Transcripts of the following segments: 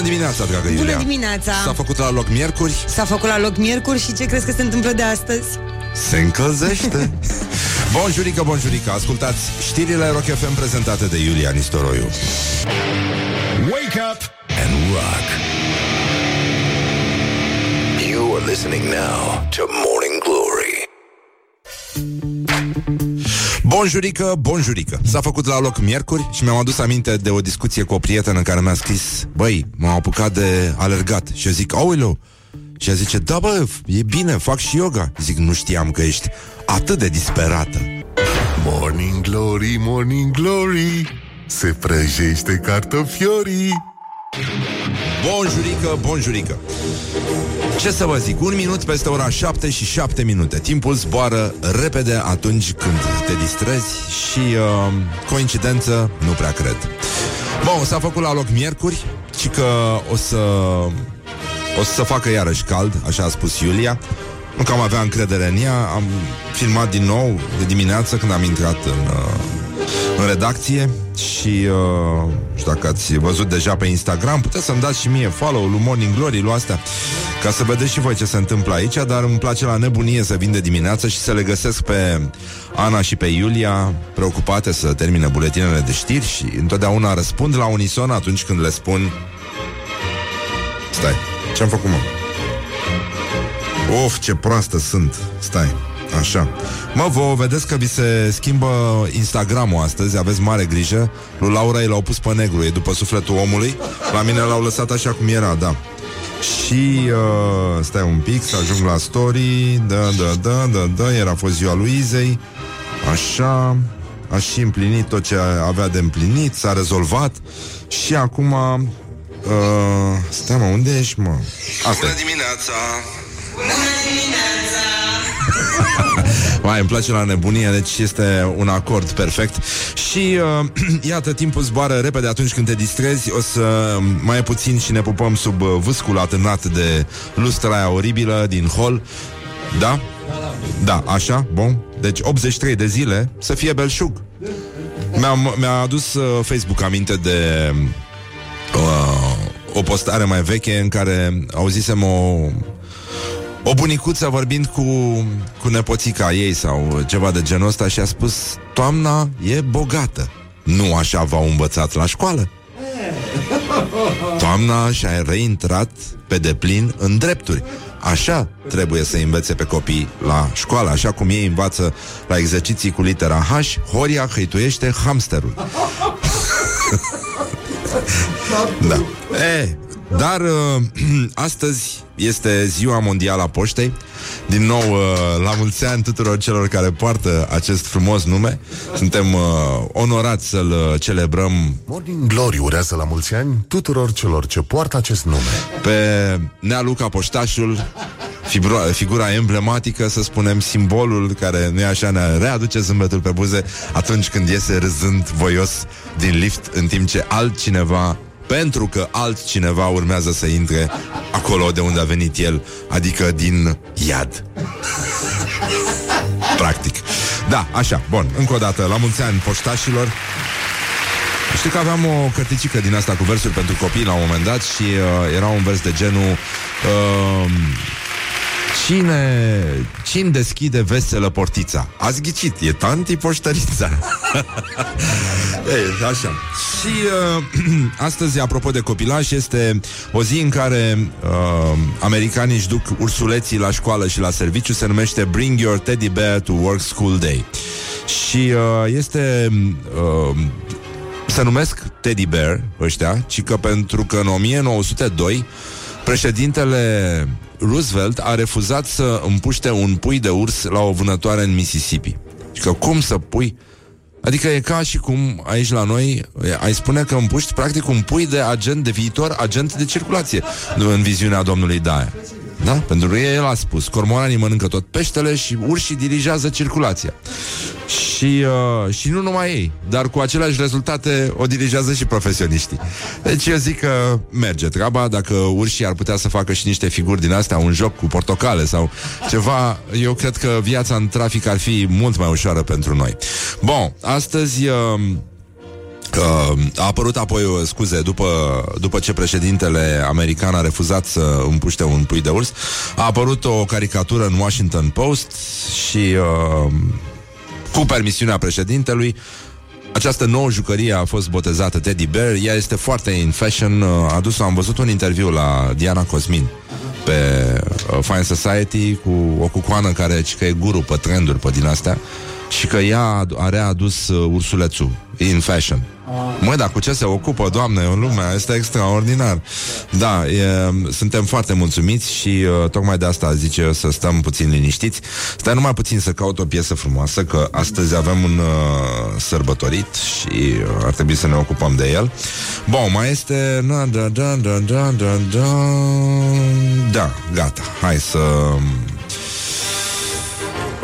Bună dimineața, dragă Iulia. Bună dimineața. S-a făcut la loc miercuri. S-a făcut la loc miercuri și ce crezi că se întâmplă de astăzi? Se încălzește. Bonjurică, bonjurică. Ascultați știrile ROC FM prezentate de Iulia Nistoroiu. Wake up and rock. You are listening now to Morning Glory. Bonjurică, bonjurică. S-a făcut la loc miercuri și mi-am adus aminte de o discuție cu o prietenă care mi-a scris: băi, m-am apucat de alergat. Și eu zic: aoleu. Și ea zice: da bă, e bine, fac și yoga. Zic: nu știam că ești atât de disperată. Morning Glory, Morning Glory, se prăjește cartofiorii. Bonjurică, bonjurică. Ce să vă zic, 1 minut peste ora 7 și 7 minute. Timpul zboară repede atunci când te distrezi. Și coincidență, nu prea cred. Bun, s-a făcut la loc miercuri și că o să facă iarăși cald, așa a spus Iulia. Nu că am avea încredere în ea. Am filmat din nou de dimineață când am intrat în redacție. Și dacă ați văzut deja pe Instagram, puteți să-mi dați și mie follow lui Morning Glory, lui astea, ca să vedeți și voi ce se întâmplă aici. Dar îmi place la nebunie să vin de dimineață și să le găsesc pe Ana și pe Iulia preocupate să termine buletinele de știri. Și întotdeauna răspund la unison atunci când le spun: stai, ce-am făcut, mă? Of, ce proastă sunt. Stai, așa. Mă, vă vedeți că vi se schimbă Instagram-ul astăzi, aveți mare grijă. Lui Laura i l-au pus pe negru, e după sufletul omului. La mine l-au lăsat așa cum era, da. Și stai un pic să ajung la story. Da, era fost ziua lui Izei. Așa. A și împlinit tot ce avea de împlinit, s-a rezolvat. Și acum stai, mă, unde ești, mă? Asta. Bună dimineața. Bună dimineața. Mai îmi place la nebunie, deci este un acord perfect. Și iată, timpul zboară repede atunci când te distrezi. O să mai e puțin și ne pupăm sub vâscul atârnat de lustra aia oribilă din hol. Da? Da, așa, bun. Deci 83 de zile să fie belșug. Mi-a adus Facebook aminte de o postare mai veche în care auzisem o bunicuță vorbind cu nepoțica ei sau ceva de genul ăsta și a spus: toamna e bogată. Nu așa v-au învățat la școală? Toamna și-a reintrat pe deplin în drepturi. Așa trebuie să învețe pe copii la școală, așa cum ei învață la exerciții cu litera H: Horia hăituiește hamsterul. Da. Dar astăzi este Ziua Mondială a Poștei. Din nou, la mulți ani tuturor celor care poartă acest frumos nume. Suntem onorați să-l celebrăm. Morning Glory urează la mulți ani tuturor celor ce poartă acest nume. Pe Nea Luca Poștașul, figura emblematică, să spunem, simbolul care, nu-i așa, ne readuce zâmbetul pe buze atunci când iese râzând voios din lift, în timp ce altcineva, pentru că altcineva urmează să intre acolo de unde a venit el, adică din iad. Practic. Da, așa, bun, încă o dată, la mulți ani poștașilor. Știu că aveam o cărticică din asta cu versuri pentru copii la un moment dat și era un vers de genul: Cine deschide veselă portița? Ați ghicit, e tanti poștărița. Ei, așa. Și astăzi, apropo de copilași, este o zi în care americanii își duc ursuleții la școală și la serviciu. Se numește Bring Your Teddy Bear to Work School Day. Și se numesc Teddy Bear ăștia, cică pentru că în 1902 președintele Roosevelt a refuzat să împuște un pui de urs la o vânătoare în Mississippi. Adică cum să pui? Adică e ca și cum aici la noi ai spune că împuști practic un pui de agent, de viitor agent de circulație, în viziunea domnului Daia. Da? Pentru că el a spus: cormoranii mănâncă tot peștele și urșii dirigează circulația. Și nu numai ei, dar cu aceleași rezultate o dirigează și profesioniștii. Deci eu zic că merge treaba. Dacă urșii ar putea să facă și niște figuri din astea, un joc cu portocale sau ceva, eu cred că viața în trafic ar fi mult mai ușoară pentru noi. Bun, astăzi A apărut apoi o scuze după ce președintele american a refuzat să împuște un pui de urs. A apărut o caricatură în Washington Post și cu permisiunea președintelui, această nouă jucărie a fost botezată Teddy Bear. Ea este foarte in fashion. A dus, am văzut un interviu la Diana Cosmin pe Fine Society cu o cucoană care că e guru pe trenduri pe din astea și că ea a readus ursulețul in fashion. Măi, dar cu ce se ocupă, Doamne, în lumea? Este extraordinar. Da, suntem foarte mulțumiți și tocmai de asta zice eu să stăm puțin liniștiți. Stai numai puțin să caut o piesă frumoasă, că astăzi avem un sărbătorit și ar trebui să ne ocupăm de el. Bun, mai este... Da, gata. Hai să...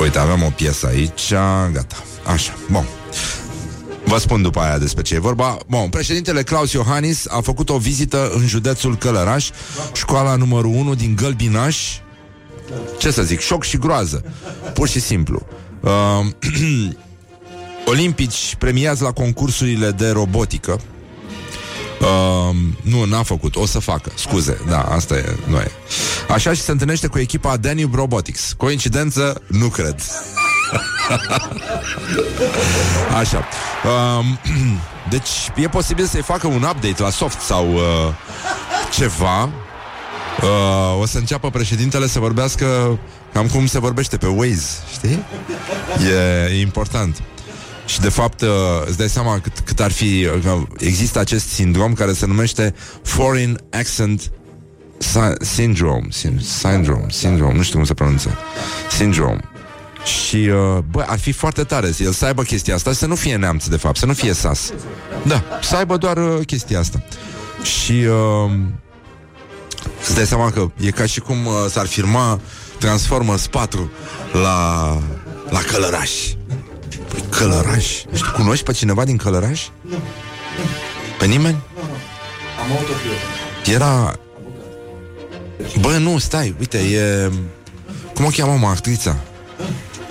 Uite, avem o piesă aici. Gata. Așa, bun. Vă spun după aia despre ce e vorba. Bun, președintele Claus Iohannis a făcut o vizită în județul Călărași, școala numărul 1 din Gălbinaș. Ce să zic, șoc și groază. Pur și simplu. Olimpici premiați la concursurile de robotică. Nu, n-a făcut, o să facă. Scuze, da, asta e, nu e. Așa, și se întâlnește cu echipa Danube Robotics. Coincidență? Nu cred. Așa. Deci e posibil să-i facă un update la soft sau ceva. O să înceapă președintele să vorbească cam cum se vorbește pe Waze, știi? E important. Și de fapt îți dai seama cât ar fi. Există acest sindrom care se numește Foreign Accent Syndrome, nu știu cum se pronunță. Syndrome. Și, bă, ar fi foarte tare el să aibă chestia asta, să nu fie neamț, de fapt, să nu fie sas. Da, să aibă doar chestia asta. Și îți dai seama că e ca și cum s-ar filma Transformers 4 la Călărași. Păi, Călărași? Cunoști pe cineva din Călărași? Nu. Pe nimeni? Nu. Am avut o prieteni. Era... Bă, nu, stai, uite, e... Cum o cheamă, mă, actrița?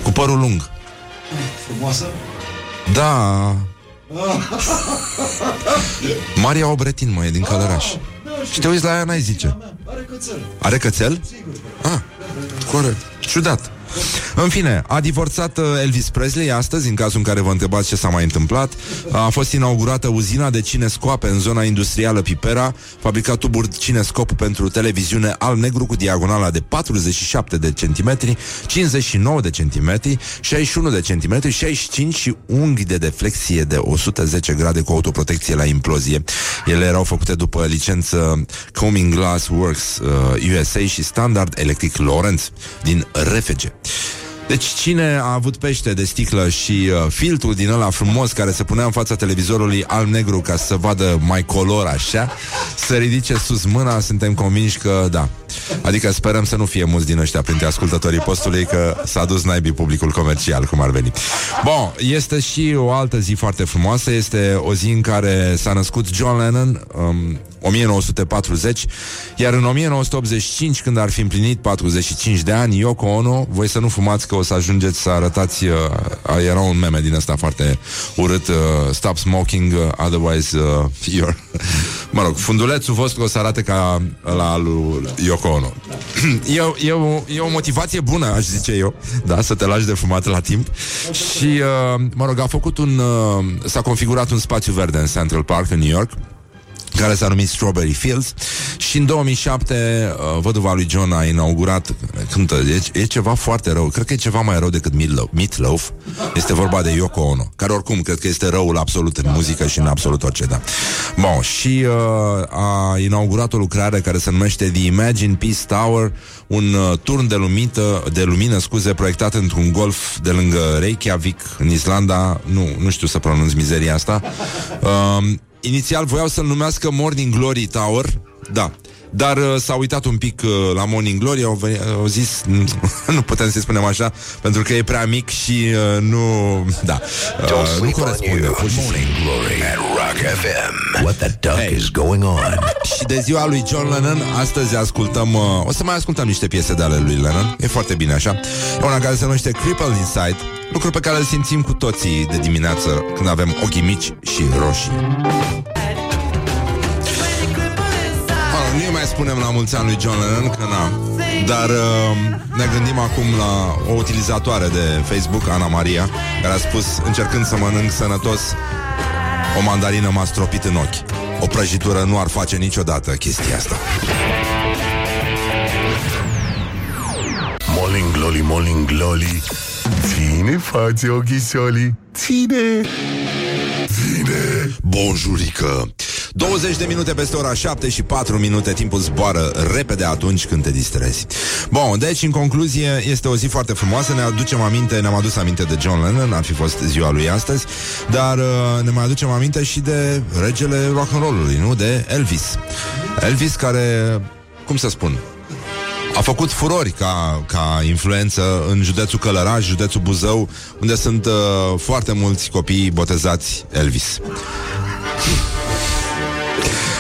Cu părul lung. Frumoasă? Da. Maria Obretin, mă, e din Călăraș. Și te uiți la ea, n-ai zice. Are cățel. Are cățel? Sigur. Ah, corect. Ciudat. În fine, a divorțat Elvis Presley astăzi, în cazul în care vă întrebați ce s-a mai întâmplat. A fost inaugurată uzina de cinescoape în zona industrială Pipera. Fabrica tuburi cinescop pentru televiziune alb-negru cu diagonala de 47 de centimetri, 59 de centimetri, 61 de centimetri, 65 și unghi de deflexie de 110 grade cu autoprotecție la implozie. Ele erau făcute după licență Coming Glass Works USA și Standard Electric Lawrence din RFG. Deci cine a avut pește de sticlă și filtrul din ăla frumos care se punea în fața televizorului alb-negru ca să vadă mai color așa, să ridice sus mâna, suntem convinși că da. Adică sperăm să nu fie mulți din ăștia printre ascultătorii postului, că s-a dus naibii publicul comercial, cum ar veni. Bun, este și o altă zi foarte frumoasă. Este o zi în care s-a născut John Lennon, 1940. Iar în 1985, când ar fi împlinit 45 de ani, Yoko Ono, voi să nu fumați că o să ajungeți să arătați era un meme din ăsta foarte urât, stop smoking, otherwise you're... Mă rog, fundulețul vostru o să arate ca la lui Yoko Ono. E o motivație bună, aș zice eu, da, să te lași de fumat la timp. Și, mă rog, a făcut un... s-a configurat un spațiu verde în Central Park, în New York, care s-a numit Strawberry Fields. Și în 2007 văduva lui John a inaugurat... Cântă, e ceva foarte rău. Cred că e ceva mai rău decât Meatloaf. Este vorba de Yoko Ono, care oricum cred că este răul absolut în muzică și în absolut orice, da. Bun, și a inaugurat o lucrare care se numește The Imagine Peace Tower, un turn de lumină, proiectat într-un golf de lângă Reykjavik, în Islanda. Nu știu să pronunț mizeria asta. Inițial voiau să-l numească Morning Glory Tower, da, Dar s-a uitat un pic la Morning Glory, au zis, nu putem să-i spunem așa, pentru că e prea mic și nu, da, nu corespunde. Morning Glory at Rock FM. What the duck is going on? Și de ziua lui John Lennon, astăzi ascultăm, o să mai ascultăm niște piese de ale lui Lennon, e foarte bine așa. E una care se numește Crippled Inside, lucru pe care îl simțim cu toții de dimineață când avem ochii mici și roșii. Nu mai spunem la mulți ani lui John Lennon, că n-am. Dar ne gândim acum la o utilizatoare de Facebook, Ana Maria, care a spus, încercând să mănânc sănătos, o mandarină m-a stropit în ochi. O prăjitură nu ar face niciodată chestia asta. Morning Glory, Morning Glory, ține față ochișolii, ține, ține. Bonjurică. 20 de minute peste ora 7 și 4 minute, timpul zboară repede atunci când te distrezi. Bun, deci, în concluzie, este o zi foarte frumoasă, ne-am adus aminte de John Lennon, ar fi fost ziua lui astăzi, dar ne mai aducem aminte și de regele rock'n'roll-ului, nu? De Elvis. Elvis care, cum să spun, a făcut furori ca influență în județul Călărași, județul Buzău, unde sunt foarte mulți copii botezați Elvis.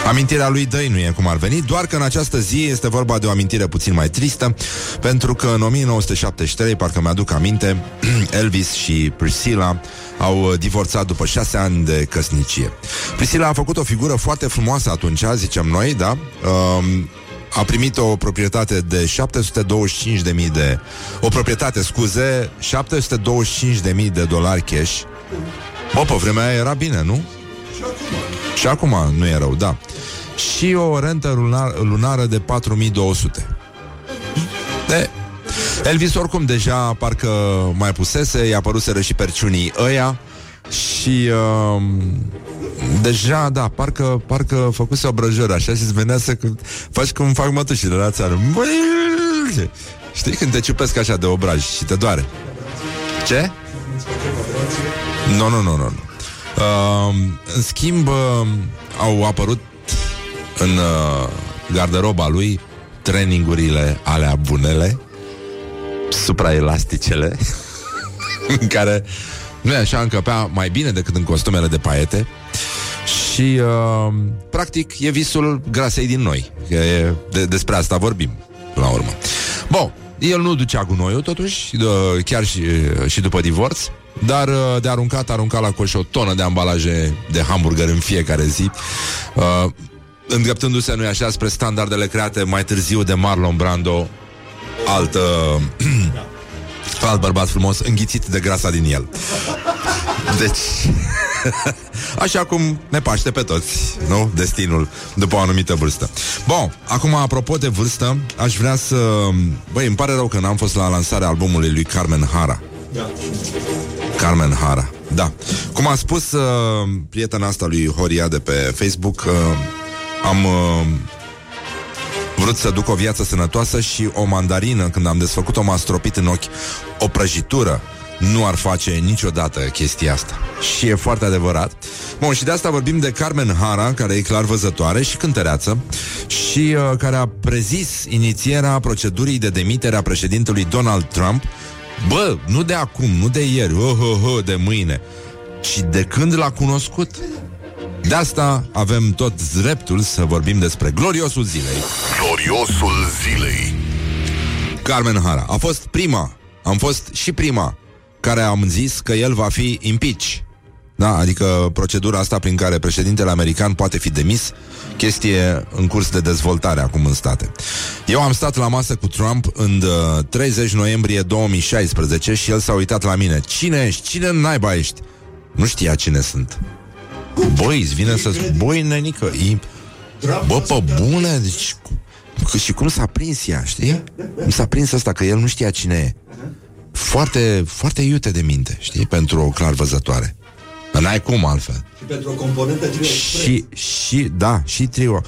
Amintirea lui dăinuie cum ar veni, doar că în această zi este vorba de o amintire puțin mai tristă, pentru că în 1973, parcă mi-aduc aminte, Elvis și Priscila au divorțat după 6 ani de căsnicie. Priscila a făcut o figură foarte frumoasă atunci, zicem noi, da? A primit o proprietate de 725.000 de... O proprietate, scuze, 725.000 de dolari cash. Bă, pe vremea aia era bine, nu? Și acum nu e rău, da. Și o rentă lunară de 4.200. Elvis oricum deja parcă mai pusese, i-a păruseră și perciunii ăia. Și deja, da, parcă făcuse o brăjură așa și îți venea să faci cum fac mătușile la țară. Știi când te ciupesc așa de obraj și te doare? Ce? Nu. În schimb, au apărut în garderoba lui trainingurile alea bunele, supraelasticele, în care nu-i așa, încăpea mai bine decât în costumele de paiete. Și practic e visul grasei din noi, că despre asta vorbim la urmă. Bun, el nu ducea gunoiul totuși, chiar și după divorț. Dar de aruncat, arunca la coș o tonă de ambalaje de hamburger în fiecare zi, îndreptându-se, nu-i așa, spre standardele create mai târziu de Marlon Brando, alt bărbat frumos, înghițit de grasa din el. Deci, așa cum ne paște pe toți, nu? Destinul, după o anumită vârstă. Bun, acum, apropo de vârstă, aș vrea să... Băi, îmi pare rău că n-am fost la lansarea albumului lui Carmen Harra. Carmen Harra, da. Cum a spus prietena asta lui Horia de pe Facebook, am vrut să duc o viață sănătoasă și o mandarină, când am desfăcut-o, m-a stropit în ochi. O prăjitură nu ar face niciodată chestia asta. Și e foarte adevărat. Bun, și de asta vorbim, de Carmen Harra, care e clar văzătoare și cântăreață și care a prezis inițierea procedurii de demitere a președintelui Donald Trump. Bă, nu de acum, nu de ieri, de mâine, ci de când l-a cunoscut. De asta avem tot dreptul să vorbim despre gloriosul zilei. Gloriosul zilei. Carmen Harra a fost prima, am fost și prima care am zis că el va fi impeach. Da, adică procedura asta prin care președintele american poate fi demis, chestie în curs de dezvoltare acum în state. Eu am stat la masă cu Trump în 30 noiembrie 2016 și el s-a uitat la mine. Cine ești? Cine naiba ești? Nu știa cine sunt. Băi, îți vine să spui, băi, nenică, bă, pe bune, deci... Și cum s-a prins ea, știi? Cum s-a prins asta, că el nu știa cine e. Foarte, foarte iute de minte, știi? Pentru o clar văzătoare. N-ai cum altfel. Și pentru o componentă trio și trio.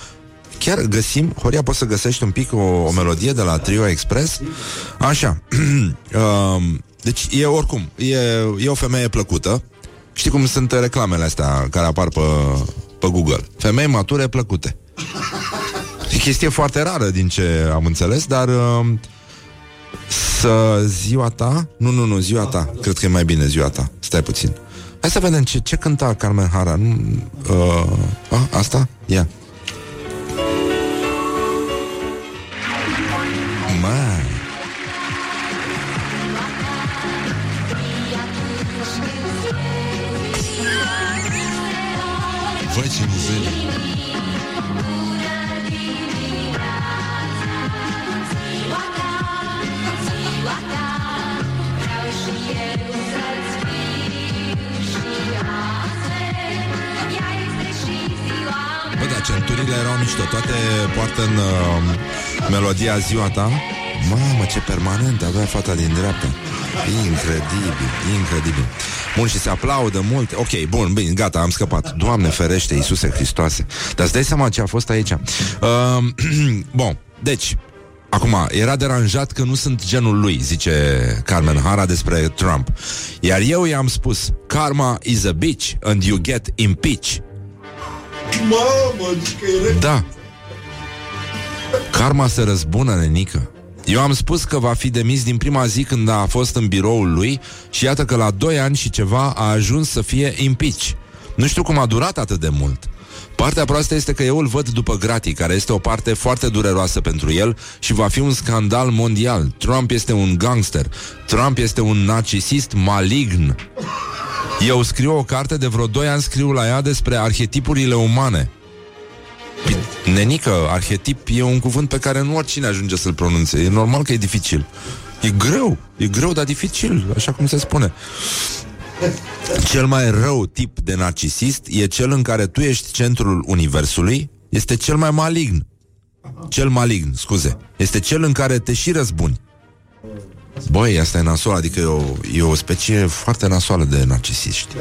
Chiar găsim, Horia, poți să găsești un pic o melodie de la Trio Express. Așa. Deci e oricum, e o femeie plăcută. Știi cum sunt reclamele astea care apar pe Google? Femei mature plăcute. chestie foarte rară din ce am înțeles, dar să ziua ta? Nu, ziua ta. Cred că e mai bine ziua ta. Stai puțin. Hai să vedem ce cânta Carmen Harra. Asta? Ia. Mai. Vai ce muzele. Centurile erau mișto, toate poartă în melodia ziua ta. Mamă, ce permanent avea fata din dreapta. Incredibil. Bun, și se aplaudă mult. Ok, bine, gata, am scăpat. Doamne ferește, Iisuse Hristoase. Dar îți dai seama ce a fost aici? Bun, deci acum, era deranjat că nu sunt genul lui, zice Carmen Harra despre Trump. Iar eu i-am spus: karma is a bitch and you get impeached. Mamă, da. Karma se răzbună, nenică. Eu am spus că va fi demis din prima zi când a fost în biroul lui. Și iată că la 2 ani și ceva a ajuns să fie impeach. Nu știu cum a durat atât de mult. Partea proastă este că eu îl văd după gratii, care este o parte foarte dureroasă pentru el și va fi un scandal mondial. Trump este un gangster. Trump este un narcisist malign. Eu scriu o carte de vreo 2 ani, scriu la ea despre arhetipurile umane. Nenică, arhetip e un cuvânt pe care nu oricine ajunge să-l pronunțe. E normal că e dificil. E greu, dar dificil, așa cum se spune. Cel mai rău tip de narcisist e cel în care tu ești centrul universului. Este cel mai malign. Cel malign, scuze. Este cel în care te și răzbuni. Băi, asta e nasol, adică e o specie foarte nasoală de narcisiști.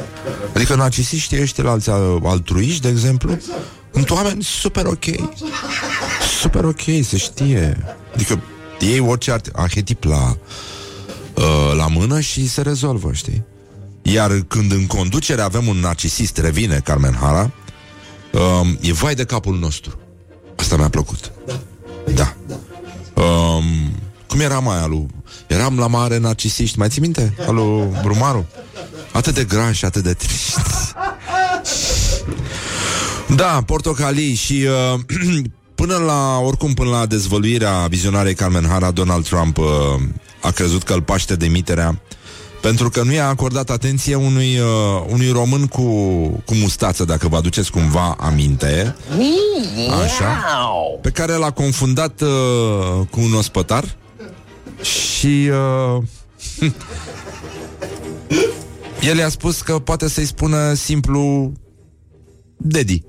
Adică narcisiștii ăștia la alții altruiști, de exemplu, exact. Sunt oameni super ok. Super ok, se știe. Adică iei orice arhetip la mână și se rezolvă, știi? Iar când în conducere avem un narcisist, revine Carmen Harra, e vai de capul nostru. Asta mi-a plăcut. Da. Cum era mai alu? Eram la mare narcisiști. Mai ții minte? Alu Brumaru? Atât de grași, atât de triști. Da, portocalii și... Până la dezvăluirea vizionarei Carmen Harra, Donald Trump a crezut că îl paște demiterea pentru că nu i-a acordat atenție unui român cu mustață, dacă vă aduceți cumva aminte. Așa. Pe care l-a confundat cu un ospătar. Și el i-a spus că poate să-i spună simplu Daddy.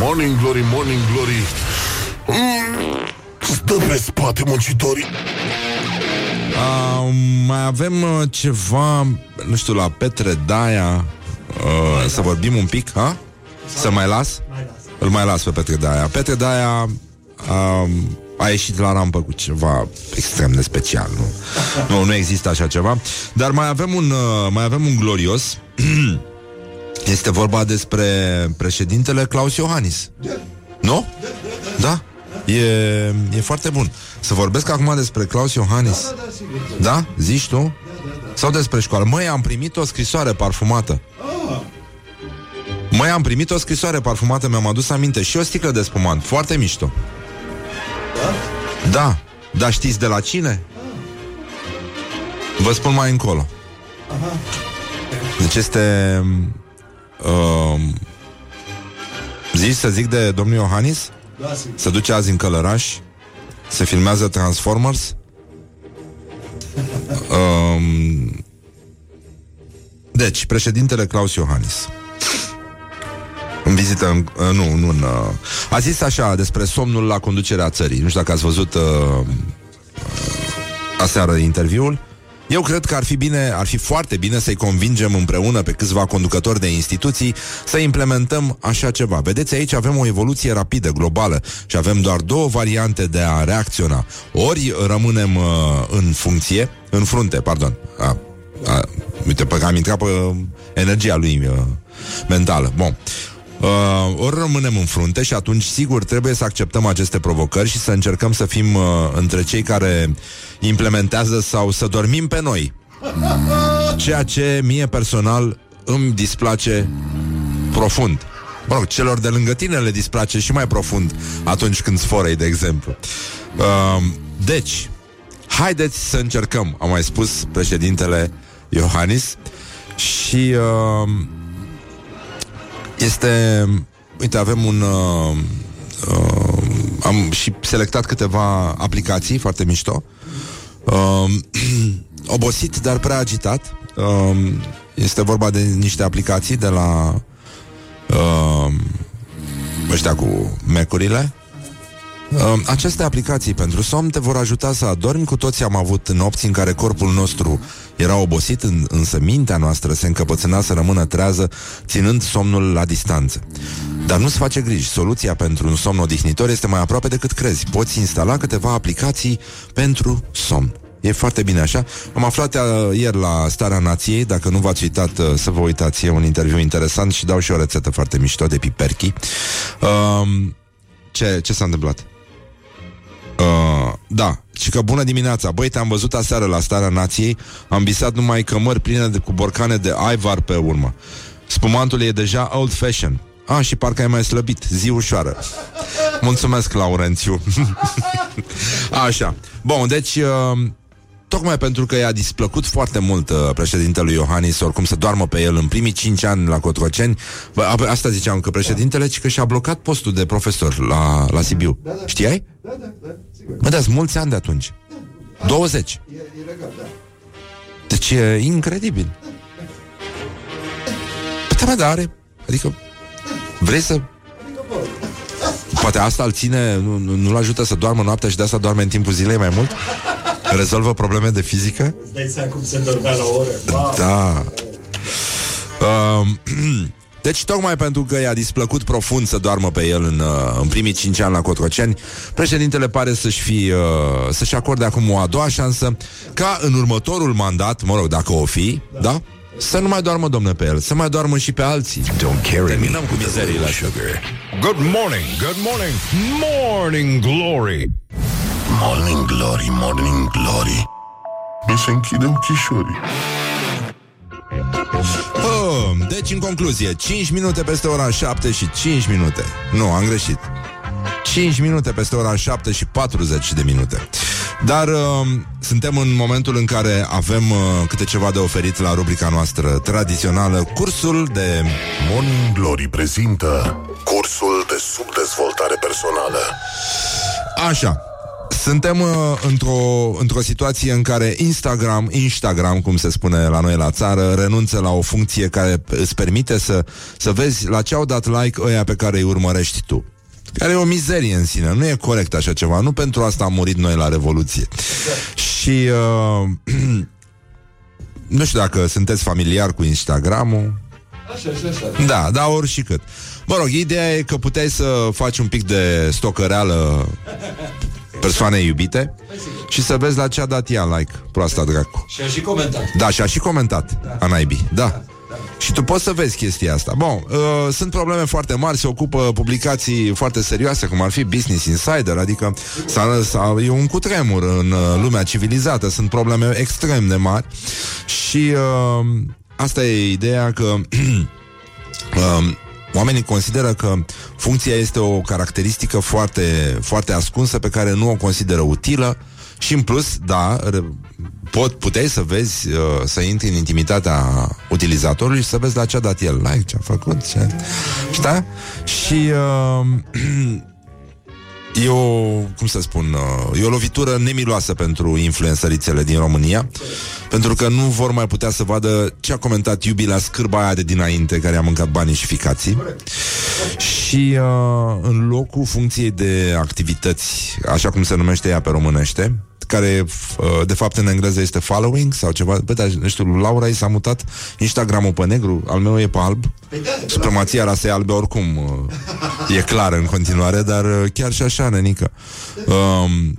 Morning Glory, Morning Glory, stă pe spate muncitorii. Mai avem ceva, nu știu, la Petre Daia să vorbim un pic, ha? Să mai las? Îl mai las pe Petre Daia. Petre Daia a ieșit la rampă cu ceva extrem de special, nu? Nu există așa ceva. Dar mai avem un glorios. Este vorba despre președintele Claus Iohannis. Nu? Da? E foarte bun. Să vorbesc acum despre Claus Iohannis. Da? Zici tu? Da. Sau despre școală. Măi, am primit o scrisoare parfumată. Mi-am adus aminte. Și o sticlă de spumant. Foarte mișto. Da, dar știți de la cine? Vă spun mai încolo. Deci este zici să zic de domnul Iohannis? Se duce azi în Călărași. Se filmează Transformers. Deci, președintele Claus Iohannis în vizită, nu, a zis așa despre somnul la conducerea țării. Nu știu dacă ați văzut aseară interviul. Eu cred că ar fi foarte bine să-i convingem împreună pe câțiva conducători de instituții să implementăm așa ceva. Vedeți, aici avem o evoluție rapidă, globală, și avem doar 2 variante de a reacționa. Ori rămânem în frunte. Uite, am intrat pe energia lui mentală. Bun. ori rămânem în frunte și atunci sigur trebuie să acceptăm aceste provocări și să încercăm să fim între cei care implementează sau să dormim pe noi. Ceea ce mie personal îmi displace profund. Mă rog, celor de lângă tine le displace și mai profund atunci când sforăi, de exemplu. Deci, haideți să încercăm, a mai spus președintele Iohannis. Și este... Uite, avem un... am și selectat câteva aplicații foarte mișto. Obosit, dar prea agitat. Este vorba de niște aplicații de la ăștia cu Mac-urile. Aceste aplicații pentru somn te vor ajuta să adormi. Cu toții am avut nopți în care corpul nostru era obosit, însă mintea noastră se încăpățâna să rămână trează, ținând somnul la distanță. Dar nu-ți face griji, soluția pentru un somn odihnitor este mai aproape decât crezi. Poți instala câteva aplicații pentru somn. E foarte bine așa. Am aflat ieri la Starea Nației, dacă nu v-ați uitat, să vă uitați, e un interviu interesant și dau și o rețetă foarte mișto de piperchi. Ce s-a întâmplat? Da, și că bună dimineața. Băi, te-am văzut aseară la Starea Nației. Am visat numai cămări pline cu borcane de Ivar pe urmă. Spumantul e deja old fashion. Ah, și parcă ai mai slăbit, zi ușoară. Mulțumesc, Laurențiu. Așa. Bun, deci tocmai pentru că i-a displăcut foarte mult președintelui Iohannis, oricum să doarmă pe el în primii 5 ani la Cotroceni. Bă, asta ziceam, că președintele că și-a blocat postul de profesor la Sibiu. Da, da. Știai? Da, da, da, sigur. Mă, dați mulți ani de atunci. Da. 20. E legal, da. Deci e incredibil. Da, da, da, are. Adică vrei să... Poate asta îl ține, nu-l ajută să doarmă noaptea și de asta doarme în timpul zilei mai mult? Rezolvă probleme de fizică? Îți dai seama cum se dormea la oră. Wow. Da. Deci, tocmai pentru că i-a displăcut profund să doarmă pe el în primii 5 ani la Cotroceni, președintele pare să-și acorde acum o a doua șansă ca în următorul mandat, mă rog, dacă o fi, da? Să nu mai doarmă, domne, pe el, să mai doarmă și pe alții. Terminăm cu mizerii la sugar. Good morning, good morning, Morning Glory. Morning Glory, Morning Glory, mi se închide ochișorii. Deci, în concluzie, 5 minute peste ora 7 și 5 minute. Nu, am greșit. 5 minute peste ora 7 și 40 de minute. Dar suntem în momentul în care avem câte ceva de oferit la rubrica noastră tradițională. Cursul de... Morning Glory prezintă cursul de subdezvoltare personală. Așa. Suntem într-o situație în care Instagram, cum se spune la noi la țară, renunță la o funcție care îți permite să vezi la ce au dat like ăia pe care îi urmărești tu. Care e o mizerie în sine, nu e corect așa ceva, nu pentru asta am murit noi la Revoluție. Exact. Și nu știu dacă sunteți familiar cu Instagram-ul. Așa. Da, dar oricât. Mă rog, ideea e că puteai să faci un pic de stocăreală persoane iubite și să vezi la ce a dat ea like, proasta dracu. Și a și comentat. Da, și a și comentat, da. Anaibii, da. Da. Și tu poți să vezi chestia asta. Bun, sunt probleme foarte mari, se ocupă publicații foarte serioase, cum ar fi Business Insider, adică e un cutremur în lumea civilizată, sunt probleme extrem de mari și asta e ideea că oamenii consideră că funcția este o caracteristică foarte, foarte ascunsă pe care nu o consideră utilă și în plus, da, puteai să vezi, să intri în intimitatea utilizatorului și să vezi la ce a dat el like, ce a făcut, ce... Știi? Și e o, cum să spun, e o lovitură nemiloasă pentru influențărițele din România, pentru că nu vor mai putea să vadă ce a comentat iubii la scârba aia de dinainte, care a mâncat banii și ficații. Și în locul funcției de activități, așa cum se numește ea pe românește, care de fapt în engleză este following sau ceva. Bă, dar nu știu, Laura i s-a mutat Instagram-ul pe negru, al meu e pe alb. Supremația rasei albe oricum E clară în continuare, dar chiar și așa, nenică.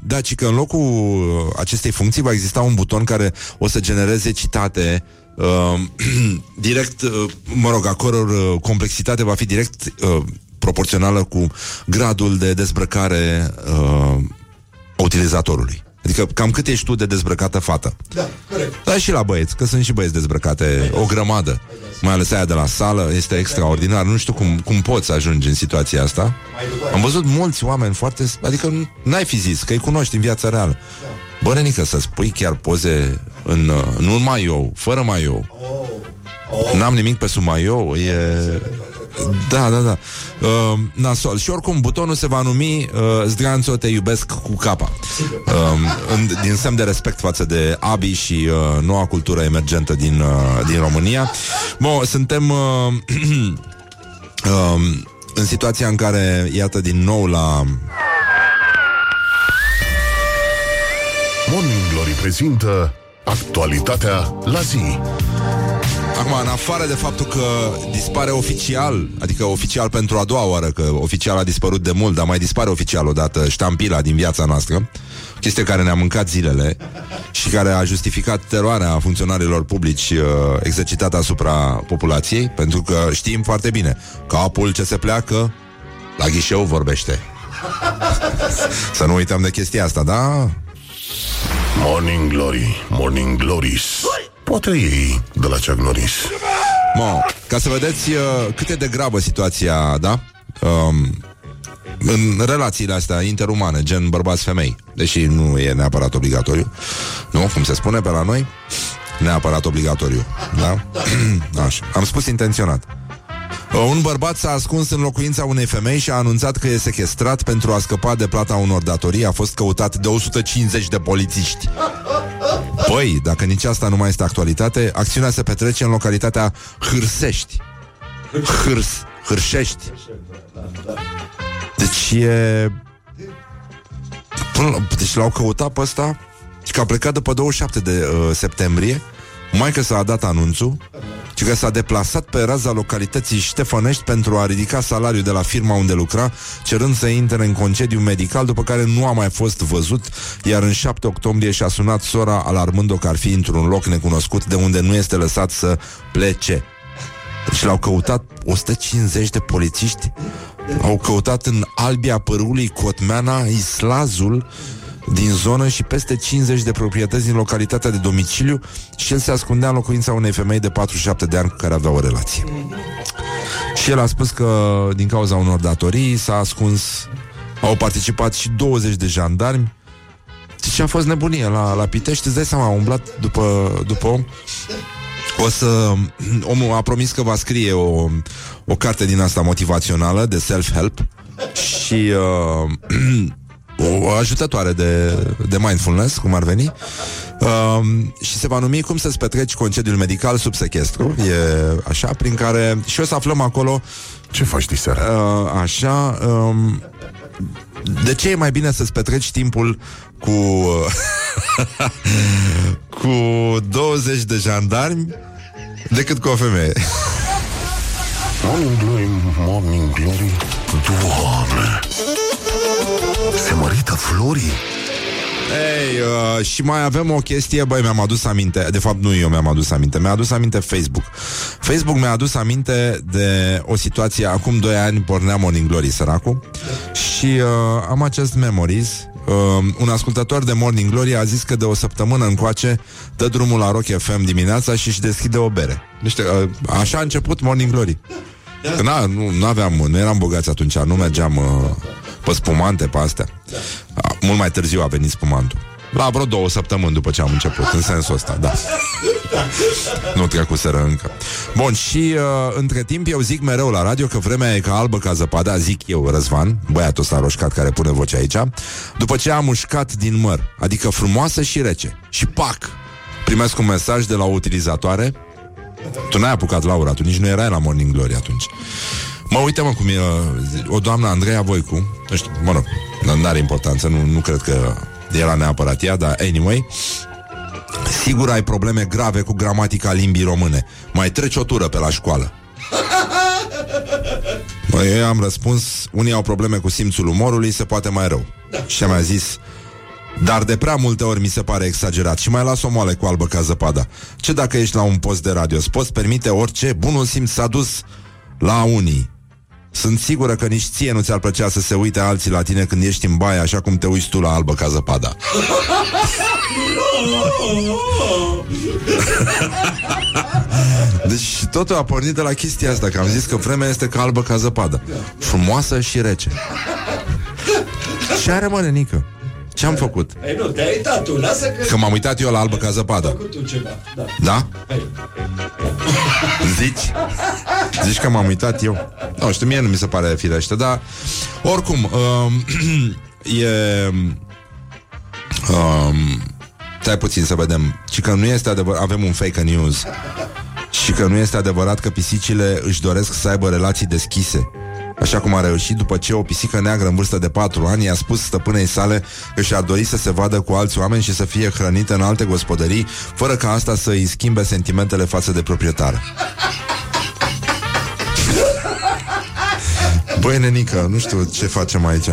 Da, ci că în locul acestei funcții va exista un buton care o să genereze citate direct, mă rog, acolo complexitatea va fi direct proporțională cu gradul de dezbrăcare utilizatorului. Adică cam cât ești tu de dezbrăcată fată. Da, corect. Dar și la băieți, că sunt și băieți dezbrăcate o grămadă. Mai ales aia de la sală, este extraordinar. Nu știu cum poți să ajungi în situația asta. Am văzut mulți oameni foarte... Adică n-ai fi zis, că îi cunoști în viața reală. Bă, nenică, să-ți pui chiar poze în... Nu în maiou, fără maiou. N-am nimic pe sub maiou, e... Da, da, da. Nasol. Și oricum, butonul se va numi Zdranțo, te iubesc cu capa. Din semn de respect față de Abi și noua cultură emergentă din România. Bun, suntem în situația în care, iată, din nou la... Morning Glory prezintă actualitatea la zi. Acum, în afară de faptul că dispare oficial, adică oficial pentru a doua oară, că oficial a dispărut de mult, dar mai dispare oficial odată ștampila din viața noastră, chestia care ne-a mâncat zilele și care a justificat teroarea funcționarilor publici exercitată asupra populației, pentru că știm foarte bine, capul ce se pleacă, la ghișeu vorbește. Să nu uităm de chestia asta, da? Morning Glory, Morning Glories. Poate ei de la Chuck Norris. Ca să vedeți cât e de gravă situația, da? În relațiile astea interumane, gen bărbați-femei, deși nu e neapărat obligatoriu, nu? Cum se spune pe la noi, neapărat obligatoriu, da? Așa, am spus intenționat. Un bărbat s-a ascuns în locuința unei femei și a anunțat că e sechestrat pentru a scăpa de plata unor datorii. A fost căutat de 150 de polițiști. Păi, dacă nici asta nu mai este actualitate, acțiunea se petrece în localitatea Hârsești. Hârsești. Deci e... Deci l-au căutat pe ăsta și că a plecat după 27 de septembrie. Maică s-a dat anunțul și că s-a deplasat pe raza localității Ștefănești pentru a ridica salariul de la firma unde lucra, cerând să intre în concediu medical, după care nu a mai fost văzut, iar în 7 octombrie și-a sunat sora, alarmând-o că ar fi într-un loc necunoscut de unde nu este lăsat să plece. Deci l-au căutat 150 de polițiști, au căutat în Albia, Părului, Cotmeana, Islazul, din zonă și peste 50 de proprietăți din localitatea de domiciliu și el se ascundea în locuința unei femei de 47 de ani cu care avea o relație. Și el a spus că din cauza unor datorii s-a ascuns, au participat și 20 de jandarmi. Deci a fost nebunie la Pitești, îți dai seama, a umblat după om. Omul a promis că va scrie o carte din asta motivațională de self-help și... o ajutătoare de mindfulness, cum ar veni, și se va numi Cum să-ți petreci concediul medical sub sechestru. E așa, prin care și o să aflăm acolo ce faci de seară. Așa, de ce e mai bine să-ți petreci timpul cu cu 20 de jandarmi decât cu o femeie. Morning Glory, Morning Glory. Doamne, se mărită florii. Ei, și mai avem o chestie. Băi, mi-am adus aminte. De fapt, nu eu mi-am adus aminte, mi-a adus aminte Facebook mi-a adus aminte de o situație. Acum 2 ani pornea Morning Glory, săracu. Și am acest memories. Un ascultător de Morning Glory a zis că de o săptămână încoace dă drumul la ROC FM dimineața și își deschide o bere. Așa a început Morning Glory. Că nu eram bogați atunci, nu mergeam pe spumante, pe astea. Mult mai târziu a venit spumantul. La vreo 2 săptămâni după ce am început, în sensul ăsta, da. Nu trecuseră încă. Bun, și între timp eu zic mereu la radio că vremea e ca albă ca zăpada, zic eu, Răzvan, băiatul ăsta roșcat care pune vocea aici, după ce am mușcat din măr, adică frumoasă și rece. Și pac! Primesc un mesaj de la o utilizatoare. Tu n-ai apucat, Laura, tu nici nu erai la Morning Glory atunci. Mă, uite-mă cum e o doamnă, Andreea Voicu. Nu știu, mă rog, n-are importanță, nu cred că era neapărat ea, dar anyway. Sigur ai probleme grave cu gramatica limbii române. Mai treci o tură pe la școală. Păi eu am răspuns, unii au probleme cu simțul umorului, se poate mai rău. Da. Și mi-a zis, dar de prea multe ori mi se pare exagerat și mai las o moale cu albă ca zăpada. Ce dacă ești la un post de radio? Îți poți permite orice? Bunul simț s-a dus la unii. Sunt sigură că nici ție nu ți-ar plăcea să se uite alții la tine când ești în baie, așa cum te uiți tu la albă ca zăpada. Deci totul a pornit de la chestia asta, că am zis că vremea este ca albă ca zăpada, frumoasă și rece. Ce are, mă, nenică? Ce-am făcut? Ei, nu, te-ai uitat tu, lasă că... Că m-am uitat eu la albă ca zăpada. Ai făcut tu ceva, da. Da? Zici? Zici că m-am uitat eu? Nu știu, mie nu mi se pare firește, dar... Oricum, e... Stai puțin să vedem. Și că nu este adevărat... Avem un fake news. Și că nu este adevărat că pisicile își doresc să aibă relații deschise. Așa cum a reușit după ce o pisică neagră în vârstă de 4 ani i-a spus stăpânei sale că și-ar dori să se vadă cu alți oameni și să fie hrănită în alte gospodării, fără ca asta să îi schimbe sentimentele față de proprietară. Băi, nenică, nu știu ce facem aici.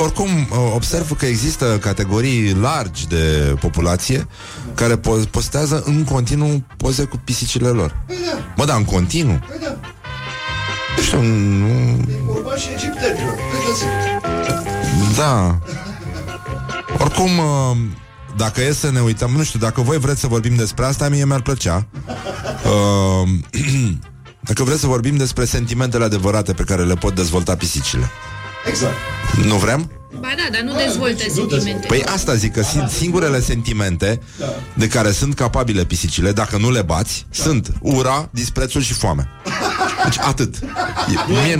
Oricum, observ că există categorii largi de populație care postează în continuu poze cu pisicile lor. Mă, da, în continuu? Nu, nu... Da. Oricum, dacă e să ne uităm, nu știu, dacă voi vreți să vorbim despre asta, mie mi-ar plăcea. Dacă vreți să vorbim despre sentimentele adevărate pe care le pot dezvolta pisicile. Exact. Nu vrem? Ba da, dar nu dezvoltă sentimente. Păi asta zic, că singurele sentimente de care sunt capabile pisicile, dacă nu le bați, sunt ura, disprețul și foame. Deci atât. Ei,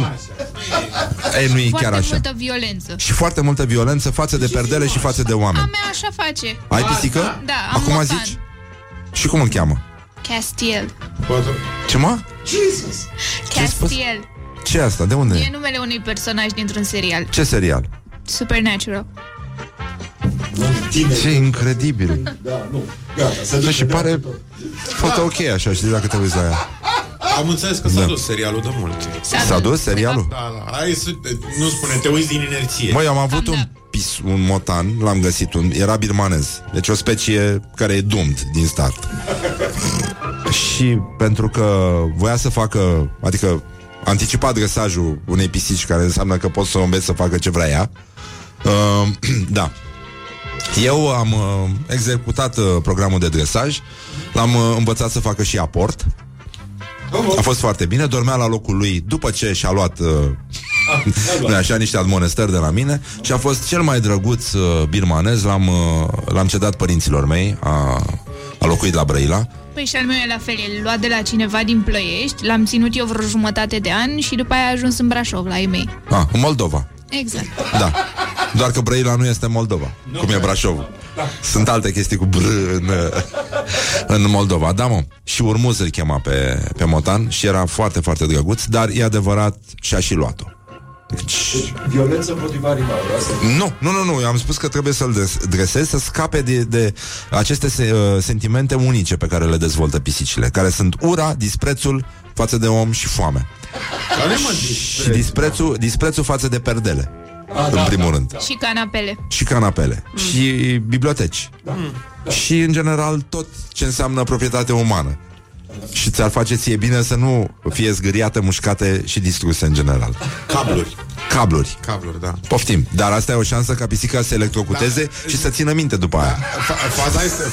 nu e chiar așa. Și foarte multă violență. Și foarte multă violență față de perdele și față de oameni. A mea așa face. Ai pisică? Da, am. Acum zici? Și cum îl cheamă? Castiel. Ce, mă? Jesus. Castiel. Ce asta? De unde e? E numele unui personaj dintr-un serial. Ce serial? Supernatural. Ce incredibil. Da, nu. Gata, și pare foarte ok așa, știi, dacă te uiți la ea. Am înțeles că s-a dus serialul de mult. S-a dus serialul? Da. Hai să, nu spune, te uiți din inerție. Măi, am avut un motan, l-am găsit, era birmanez. Deci o specie care e doomed din start. Și pentru că voia să facă, adică anticipat găsajul unei pisici, care înseamnă că poți să o înveți să facă ce vrea ea. Da. Eu am executat programul de dresaj. L-am învățat să facă și aport. A fost foarte bine, dormea la locul lui după ce și-a luat așa niște admonestări de la mine. Și a fost cel mai drăguț birmanez. L-am cedat părinților mei. A locuit la Brăila. Păi și al meu e la fel, el luat de la cineva din Ploiești. L-am ținut eu vreo jumătate de an și după aia a ajuns în Brașov la ei mei. În Moldova. Exact. Da. Doar că Brăila nu este Moldova, nu, cum e Brașovul. Da. Sunt alte chestii cu brr în Moldova. Da, mă. Și Urmuz îl chema pe motan și era foarte, foarte drăguț, dar e adevărat și-a și luat-o. Deci, violență împotriva animalului, asta? Nu, am spus că trebuie să-l dresez, să scape de aceste sentimente unice pe care le dezvoltă pisicile, care sunt ura, disprețul față de om și foame. Și disprețul față de perdele. În primul rând. Și canapele. Și canapele. Și biblioteci. Și, în general, tot ce înseamnă proprietate umană. Și ți-ar face ție bine să nu fie zgâriate, mușcate și distruse în general. Cabluri, da. Poftim. Dar asta e o șansă ca pisica să se electrocuteze și să țină minte după aia.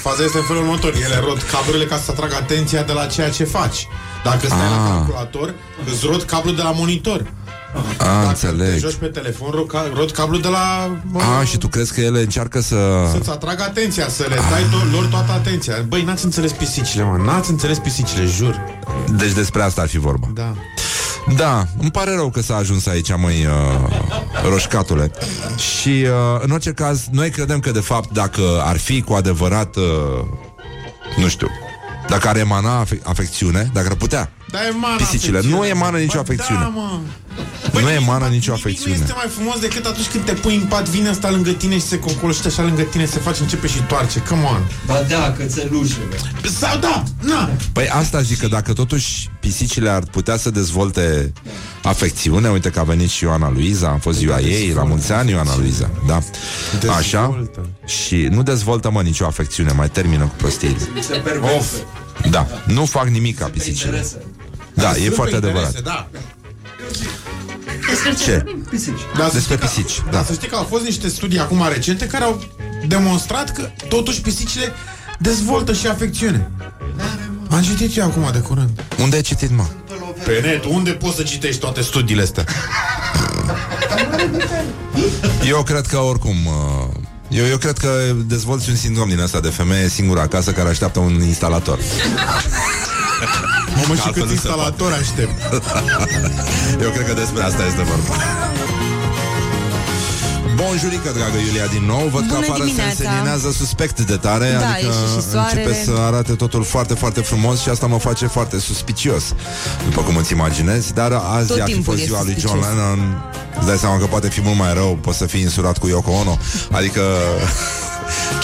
Faza este în felul următor. Ele rod cablurile ca să atragă atenția de la ceea ce faci. Dacă stai la calculator, îți rod cablul de la monitor. Dacă te joci pe telefon, rod cablul de la... și tu crezi că ele încearcă să-ți atragă atenția, să le dai lor toată atenția. Băi, n-ați înțeles pisicile, mă. N-ați înțeles pisicile, jur. Deci despre asta ar fi vorba. Da, îmi pare rău că s-a ajuns aici, măi, roșcatule. Și, în orice caz, noi credem că, de fapt, dacă ar fi cu adevărat, nu știu, dacă ar emana afecțiune, dacă ar putea pisicile. Nu emană nicio afecțiune. Da, mă. Bă, nu emană nicio afecțiune. Nu este mai frumos decât atunci când te pui în pat, vine ăsta lângă tine și se cocoloște așa lângă tine, se face, începe și toarce. Come on. Ba da, cățelușele. Sau da, na. Păi asta zic, că dacă totuși pisicile ar putea să dezvolte afecțiune, uite că a venit și Ioana Luiza, a fost ziua ei, la mulți ani Ioana Luiza, da. Așa. Și nu dezvoltă, mă, nicio afecțiune, mai termină cu prostii. Of. Da, nu fac nimic ca pisicile. Da, e foarte adevărat. Da. Ce? Pisici. Da, despre pisici. Da. Să știi că au fost niște studii acum recente care au demonstrat că totuși pisicile dezvoltă și afecțiune. Am citit eu acum de curând. Unde ai citit, mă? Pe net, unde poți să citești toate studiile astea? Eu cred că oricum... Eu cred că dezvolți un sindrom din ăsta de femeie singură acasă care așteaptă un instalator. Mamă, și cât instalator aștept. Eu cred că despre asta este vorba. Bonjurică, dragă Iulia, din nou. Văd că afară se înseninează suspect de tare, da. Adică începe să arate totul foarte, foarte frumos. Și asta mă face foarte suspicios, după cum îți imaginezi. Dar azi a fost ziua lui John Lennon. Îți dai seama că poate fi mult mai rău. Poți să fii însurat cu Yoko Ono. Adică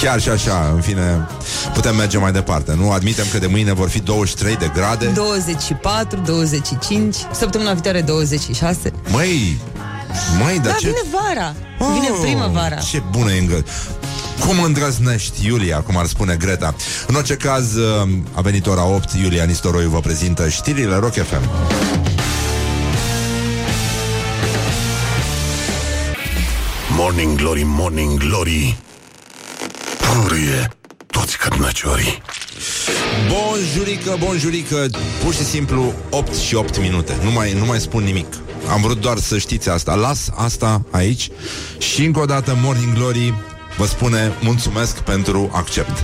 chiar și așa, în fine, putem merge mai departe, nu? Admitem că de mâine vor fi 23 de grade, 24, 25, săptămâna viitoare 26. Măi, dar ce... vine vara, vine primăvara. Ce bună e îngăt. Cum îndrăznești, Iulia, cum ar spune Greta. În orice caz, a venit ora 8, Iulia Nistoroiu vă prezintă știrile ROC FM. Morning Glory, Morning Glory, purie toți cărnăciorii. Bonjurică, bonjurică. Pur și simplu 8 și 8 minute. Nu mai spun nimic. Am vrut doar să știți asta. Las asta aici. Și încă o dată Morning Glory vă spune mulțumesc pentru accept.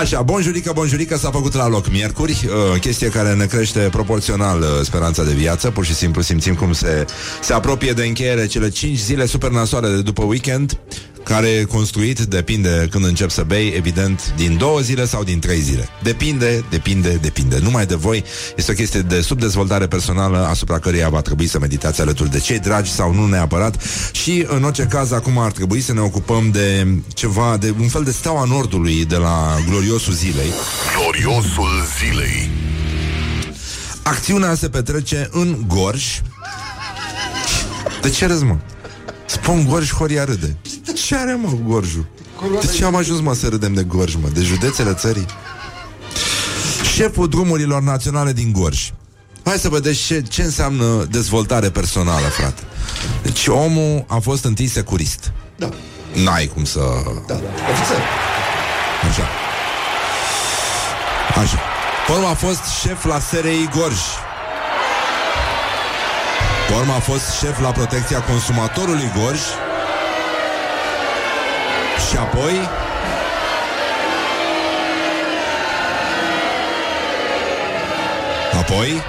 Așa, bonjurică, bonjurică, s-a făcut la loc miercuri, chestie care ne crește proporțional speranța de viață. Pur și simplu simțim cum se apropie de încheiere cele 5 zile super nasoare de după weekend, care construit depinde când încep să bei, evident, din 2 zile sau din 3 zile. Depinde, numai de voi. Este o chestie de subdezvoltare personală asupra căreia va trebui să meditați alături de cei dragi sau nu neapărat. Și în orice caz acum ar trebui să ne ocupăm de ceva, de un fel de steaua nordului de la gloriosul zilei. Gloriosul zilei. Acțiunea se petrece în Gorj. De ce râzi, mă? Spun Gorj, Horia râde. Ce are, mă, Gorjul? De ce am ajuns, mă, să râdem de Gorj, mă? De județele țării? Șeful drumurilor naționale din Gorj. Hai să vedeți ce înseamnă dezvoltare personală, frate. Deci omul a fost întâi securist. Da. N-ai cum să... Da. Ofițer. Așa. Porma a fost șef la SRI Gorj. Porma a fost șef la protecția consumatorului Gorj. Și apoi Apoi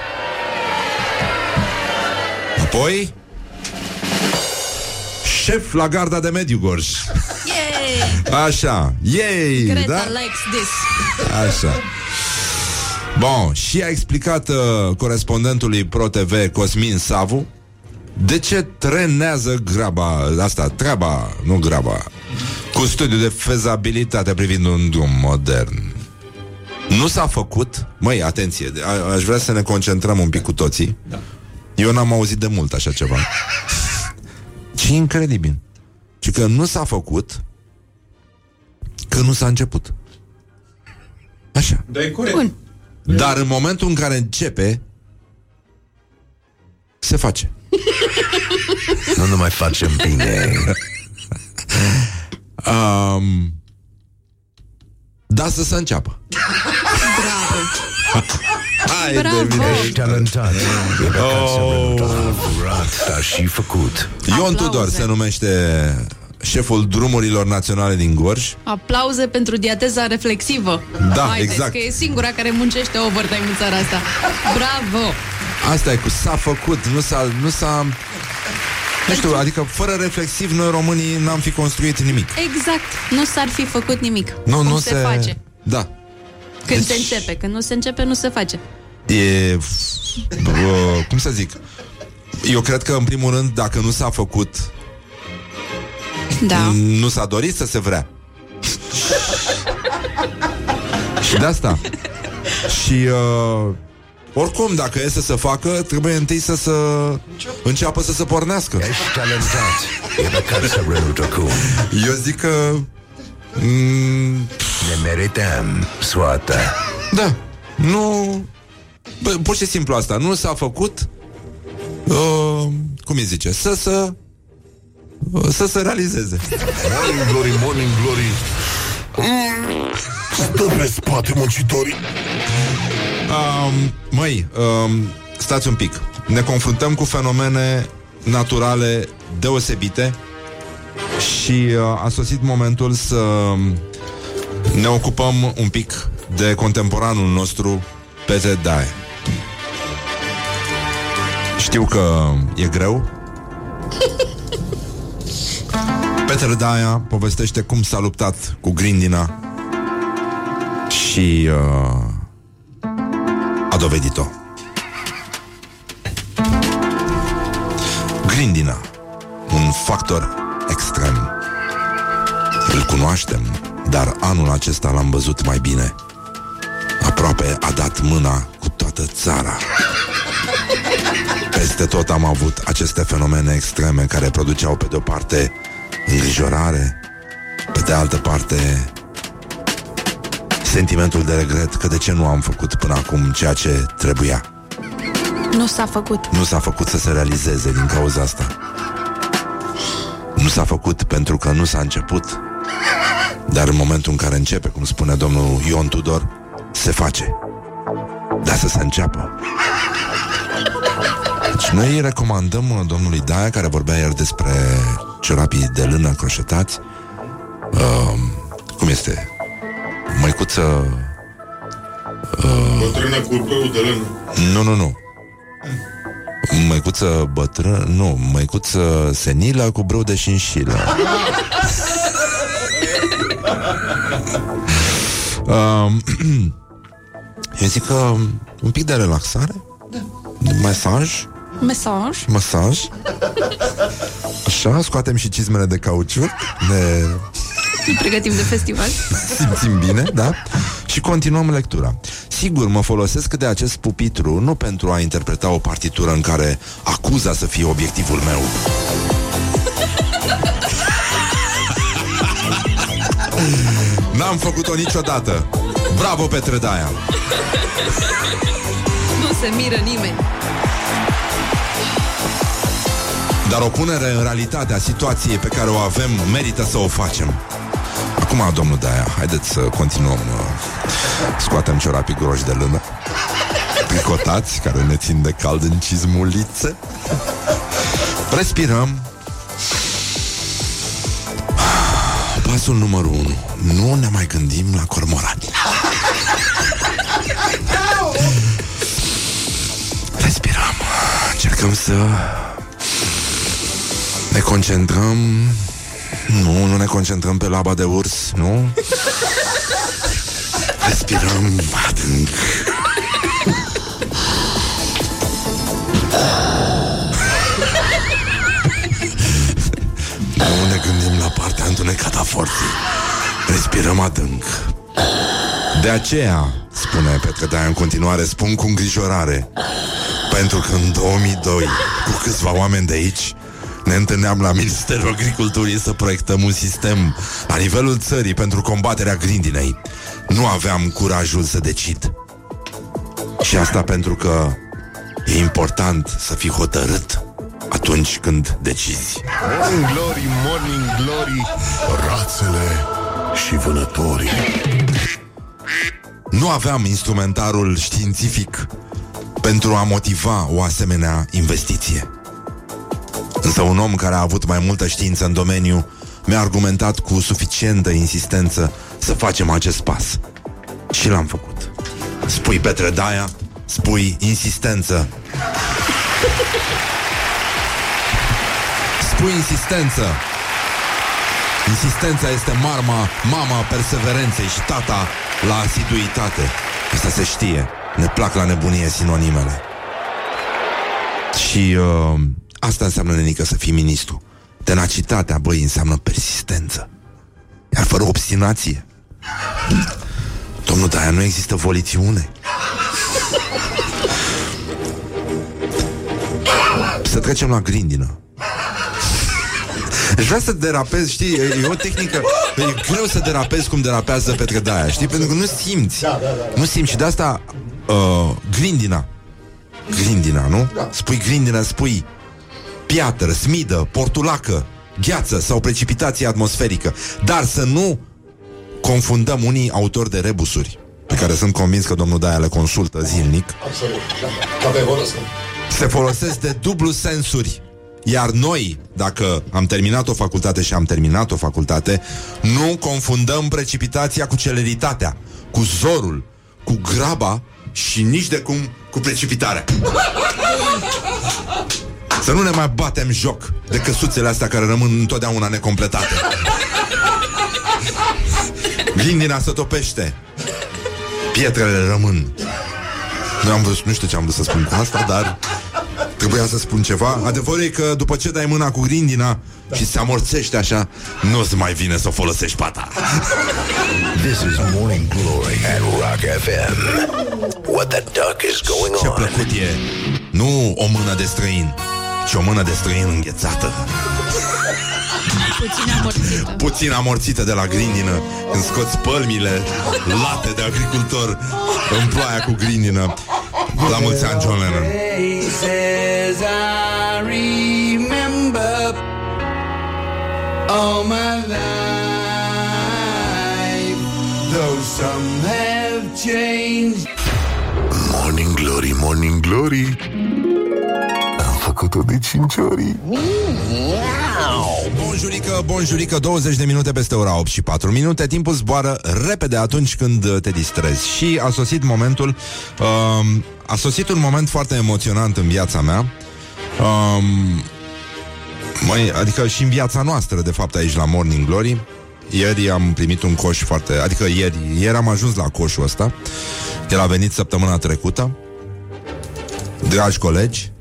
șef la garda de mediu Gorj. Yeah! Așa. Yay! Greta, da? Likes this. Așa. Bun, și a explicat corespondentului ProTV Cosmin Savu de ce trenează treaba cu studiul de fezabilitate privind un drum modern. Nu s-a făcut. Măi, atenție, aș vrea să ne concentrăm un pic cu toții. Da. Eu n-am auzit de mult așa ceva. Ce incredibil. Și că nu s-a făcut, că nu s-a început. Așa. Da, e corect. Bun. Dar în momentul în care începe, se face. Nu mai facem bine. Da, să se înceapă. Bravo. Hai, bravo. Ești talentat. Dar și făcut. Ion Tudor se numește șeful drumurilor naționale din Gorj. Aplauze pentru diateza reflexivă. Da, haideți, exact. Că e singura care muncește overtime în țara asta. Bravo! Asta e cu s-a făcut, nu s-a... Nu știu, adică fără reflexiv noi românii n-am fi construit nimic. Exact, nu s-ar fi făcut nimic. Nu se face. Da. Când se începe, când nu se începe, nu se face. E... cum să zic? Eu cred că, în primul rând, dacă nu s-a făcut, da, nu s-a dorit să se vrea. Și de asta. Și oricum, dacă e să se facă, trebuie întâi să se înceapă să se pornească. Ești talentat. Eu zic că ne merităm soata. Da, nu. Bă, pur și simplu asta, nu s-a făcut. Cum îi zice? Să se realizeze. Morning Glory, Morning Glory. Stă pe spate, muncitorii. Stați un pic. Ne confruntăm cu fenomene naturale deosebite și a sosit momentul să ne ocupăm un pic de contemporanul nostru, Pete Dae. Știu că e greu. Petre Daia povestește cum s-a luptat cu grindina și a dovedit-o. Grindina, un factor extrem. Îl cunoaștem, dar anul acesta l-am văzut mai bine. Aproape a dat mâna cu toată țara. Peste tot am avut aceste fenomene extreme care produceau pe de-o parte îngrijorare, pe de altă parte sentimentul de regret că de ce nu am făcut până acum ceea ce trebuia. Nu s-a făcut. Nu s-a făcut să se realizeze din cauza asta. Nu s-a făcut pentru că nu s-a început. Dar în momentul în care începe, cum spune domnul Ion Tudor, se face. Dar să se înceapă. Deci noi îi recomandăm domnului Daia, care vorbea ieri despre ciorapii de lână croșetați, cum este? Măicuță... bătrână cu urpăul de lână. Nu. Măicuță bătrână... Nu, măicuță senilă cu brâu de șinșilă. Eu zic că un pic de relaxare, Masaj. Așa, scoatem și cizmele de cauciuc. Ne pregătim de festival. Simțim bine, da? Și continuăm lectura. Sigur, mă folosesc de acest pupitru nu pentru a interpreta o partitură în care acuza să fie obiectivul meu. N-am făcut-o niciodată. Bravo, Petre Daia. Nu se miră nimeni. Dar o punere în realitatea situației pe care o avem merită să o facem. Acum, domnul Daia, haideți să continuăm. Scoatem ciorapii groși de lână, tricotați, care ne țin de cald în cizmulițe. Respirăm. Pasul numărul 1. Nu ne mai gândim la cormorani. Respirăm. Încercăm să ne concentrăm. Nu ne concentrăm pe laba de urs, nu? Respirăm adânc. Nu ne gândim la partea întunecată a forții. Respirăm adânc. De aceea, spune Petre Daia în continuare, spun cu îngrijorare, pentru că în 2002, cu câțiva oameni de aici, ne întâlneam la Ministerul Agriculturii să proiectăm un sistem la nivelul țării pentru combaterea grindinei. Nu aveam curajul să decid. Și asta pentru că e important să fii hotărât atunci când decizi. Morning Glory, Morning Glory, rațele și vânătorii. Nu aveam instrumentarul științific pentru a motiva o asemenea investiție. Însă un om care a avut mai multă știință în domeniu mi-a argumentat cu suficientă insistență să facem acest pas. Și l-am făcut. Spui Petre Daia, spui insistență. Spui insistență. Insistența este mama perseverenței și tata la asiduitate. Asta se știe. Ne plac la nebunie sinonimele. Și asta înseamnă, nenică, să fii ministru. Tenacitatea, băi, înseamnă persistență. Iar fără obstinație, domnul, de aia nu există volițiune. Să trecem la grindină. Își vrea să derapezi, știi, e o tehnică. E greu să derapezi cum derapează Petre Daia, știi, pentru că nu simți. Nu simți și de asta grindina. Grindina, nu? Da. Spui grindina, spui piatră, smidă, portulacă, gheață sau precipitație atmosferică. Dar să nu confundăm unii autori de rebusuri, pe care sunt convins că domnul Daia le consultă zilnic. Absolut, da, da. Se folosesc de dublu sensuri. Iar noi, dacă am terminat o facultate și am terminat o facultate, nu confundăm precipitația cu celeritatea, cu zorul, cu graba și nici de cum cu precipitarea. Să nu ne mai batem joc de căsuțele astea care rămân întotdeauna necompletate. Grindina se topește, pietrele rămân. Nu am vrut, nu știu ce am vrut să spun cu asta, dar trebuia să spun ceva. Adevărul e că după ce dai mâna cu grindina și se amorțește așa, nu-ți mai vine să o folosești pata. This is Morning Glory at Rock FM. What the duck is going on? Ce plăcut e, nu o mână de străin, ci o mână de străin înghețată. Puțin amorțită. Puțin amorțită de la grindină. Când scoți pălmile late de agricultor în ploaia cu grindină. La mulți ani, John Lennon. Morning Glory, Morning Glory, am făcut-o de 5 ori. Bonjurică, bonjurică, 20 de minute peste ora 8 și 4 minute. Timpul zboară repede atunci când te distrezi. Și a sosit momentul, a sosit un moment foarte emoționant în viața mea, adică și în viața noastră, de fapt, aici la Morning Glory. Ieri am primit un coș foarte... Adică ieri am ajuns la coșul ăsta. El a venit săptămâna trecută. Dragi colegi,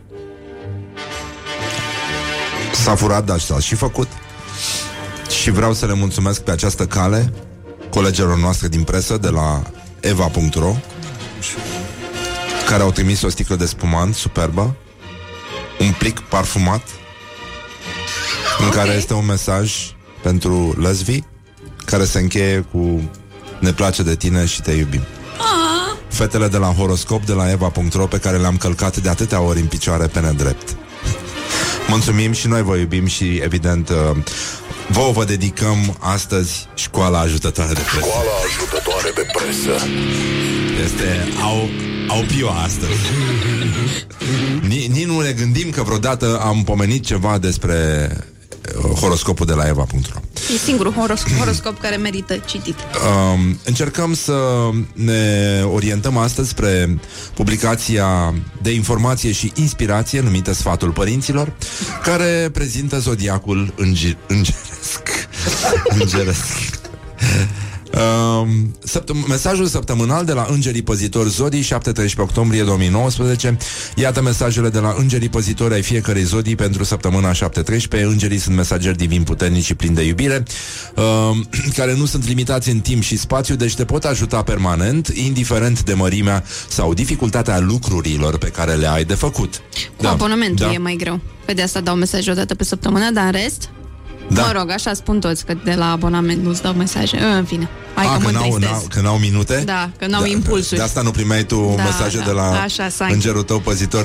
s-a furat, dar s-a și făcut. Și vreau să le mulțumesc pe această cale colegilor noastre din presă de la Eva.ro, care au trimis o sticlă de spumant superbă, un plic parfumat în care este un mesaj pentru lăzvi, care se încheie cu "ne place de tine și te iubim". Fetele de la horoscop de la Eva.ro, pe care le-am călcat de atâtea ori în picioare pe nedrept, mulțumim și noi vă iubim și, evident, vă dedicăm astăzi Școala Ajutătoare de Presă. Școala Ajutătoare de Presă. Este au pio astăzi. Nici nu ne gândim că vreodată am pomenit ceva despre horoscopul de la Eva.ro. E singurul horoscop care merită citit. Încercăm să ne orientăm astăzi spre publicația de informație și inspirație numită Sfatul Părinților, care prezintă zodiacul îngeresc. Mesajul săptămânal de la Îngerii Păzitori Zodii, 17 octombrie 2019. Iată mesajele de la Îngerii Păzitori ai fiecărei zodii pentru săptămâna 7-13. Îngerii sunt mesageri divini puternici și plini de iubire, care nu sunt limitați în timp și spațiu, deci te pot ajuta permanent, indiferent de mărimea sau dificultatea lucrurilor pe care le ai de făcut. Cu abonamentul e mai greu, că de asta dau mesaje o dată pe săptămână, dar în rest... Da. Mă rog, așa spun toți, că de la abonament nu-ți dau mesaje. În fine, hai că mă tristez. Că n-au minute? Da, că n-au impulsuri. De asta nu primeai tu mesaje de la îngerul tău păzitor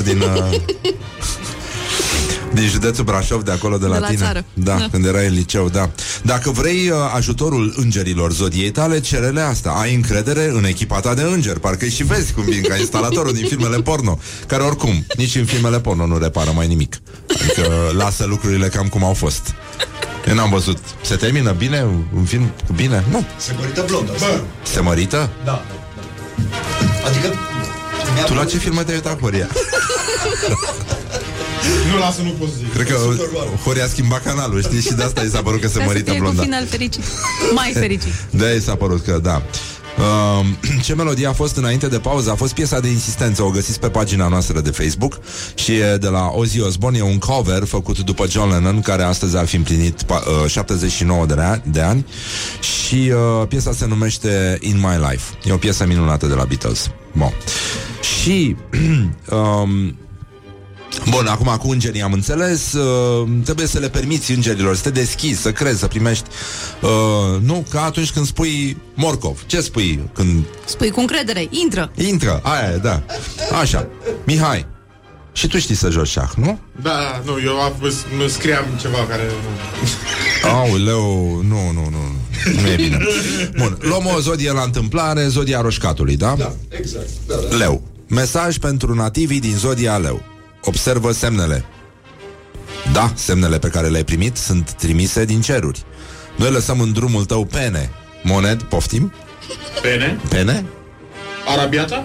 din județul Brașov, de acolo, de la tine. Țară. Da, când erai în liceu, da. Dacă vrei ajutorul îngerilor zodiei tale, cerele asta. Ai încredere în echipa ta de îngeri. Parcă și vezi cum vin ca instalatorul din filmele porno, care oricum, nici în filmele porno nu repară mai nimic. Adică lasă lucrurile cam cum au fost. Eu n-am văzut. Se termină bine un film? Bine? Nu. Se mărită blondă. Se mărită? Da. Adică... Tu la ce filme te-ai uitat, Horia? Nu, lasă, nu pot zic. Cred că Horia a schimbat canalul, știi? Și de asta i s-a părut că se mărită blondă. Final fericit. Mai fericit. De-aia i s-a părut că, da. Ce melodie a fost înainte de pauză? A fost piesa de insistență, o găsiți pe pagina noastră de Facebook și e de la Ozzy Osbourne, e un cover făcut după John Lennon, care astăzi ar fi împlinit 79 de ani și piesa se numește In My Life. E o piesă minunată de la Beatles. Bun. Și bun, acum cu îngerii am înțeles, trebuie să le permiți îngerilor, să te deschizi, să crezi, să primești, nu, ca atunci când spui morcov, ce spui când... Spui cu încredere, intră! Intră, aia e, da, așa, Mihai, și tu știi să joci șah, nu? Da, nu, eu scriam ceva care... Aoleu, nu, nu e bine. Bun, luăm o zodie la întâmplare, zodia roșcatului, da? Da, exact, da, da. Leu, mesaj pentru nativii din zodia Leu. Observă semnele. Da, semnele pe care le-ai primit sunt trimise din ceruri. Noi lăsăm în drumul tău pene, moned, poftim? Pene? Pene? Arabiata?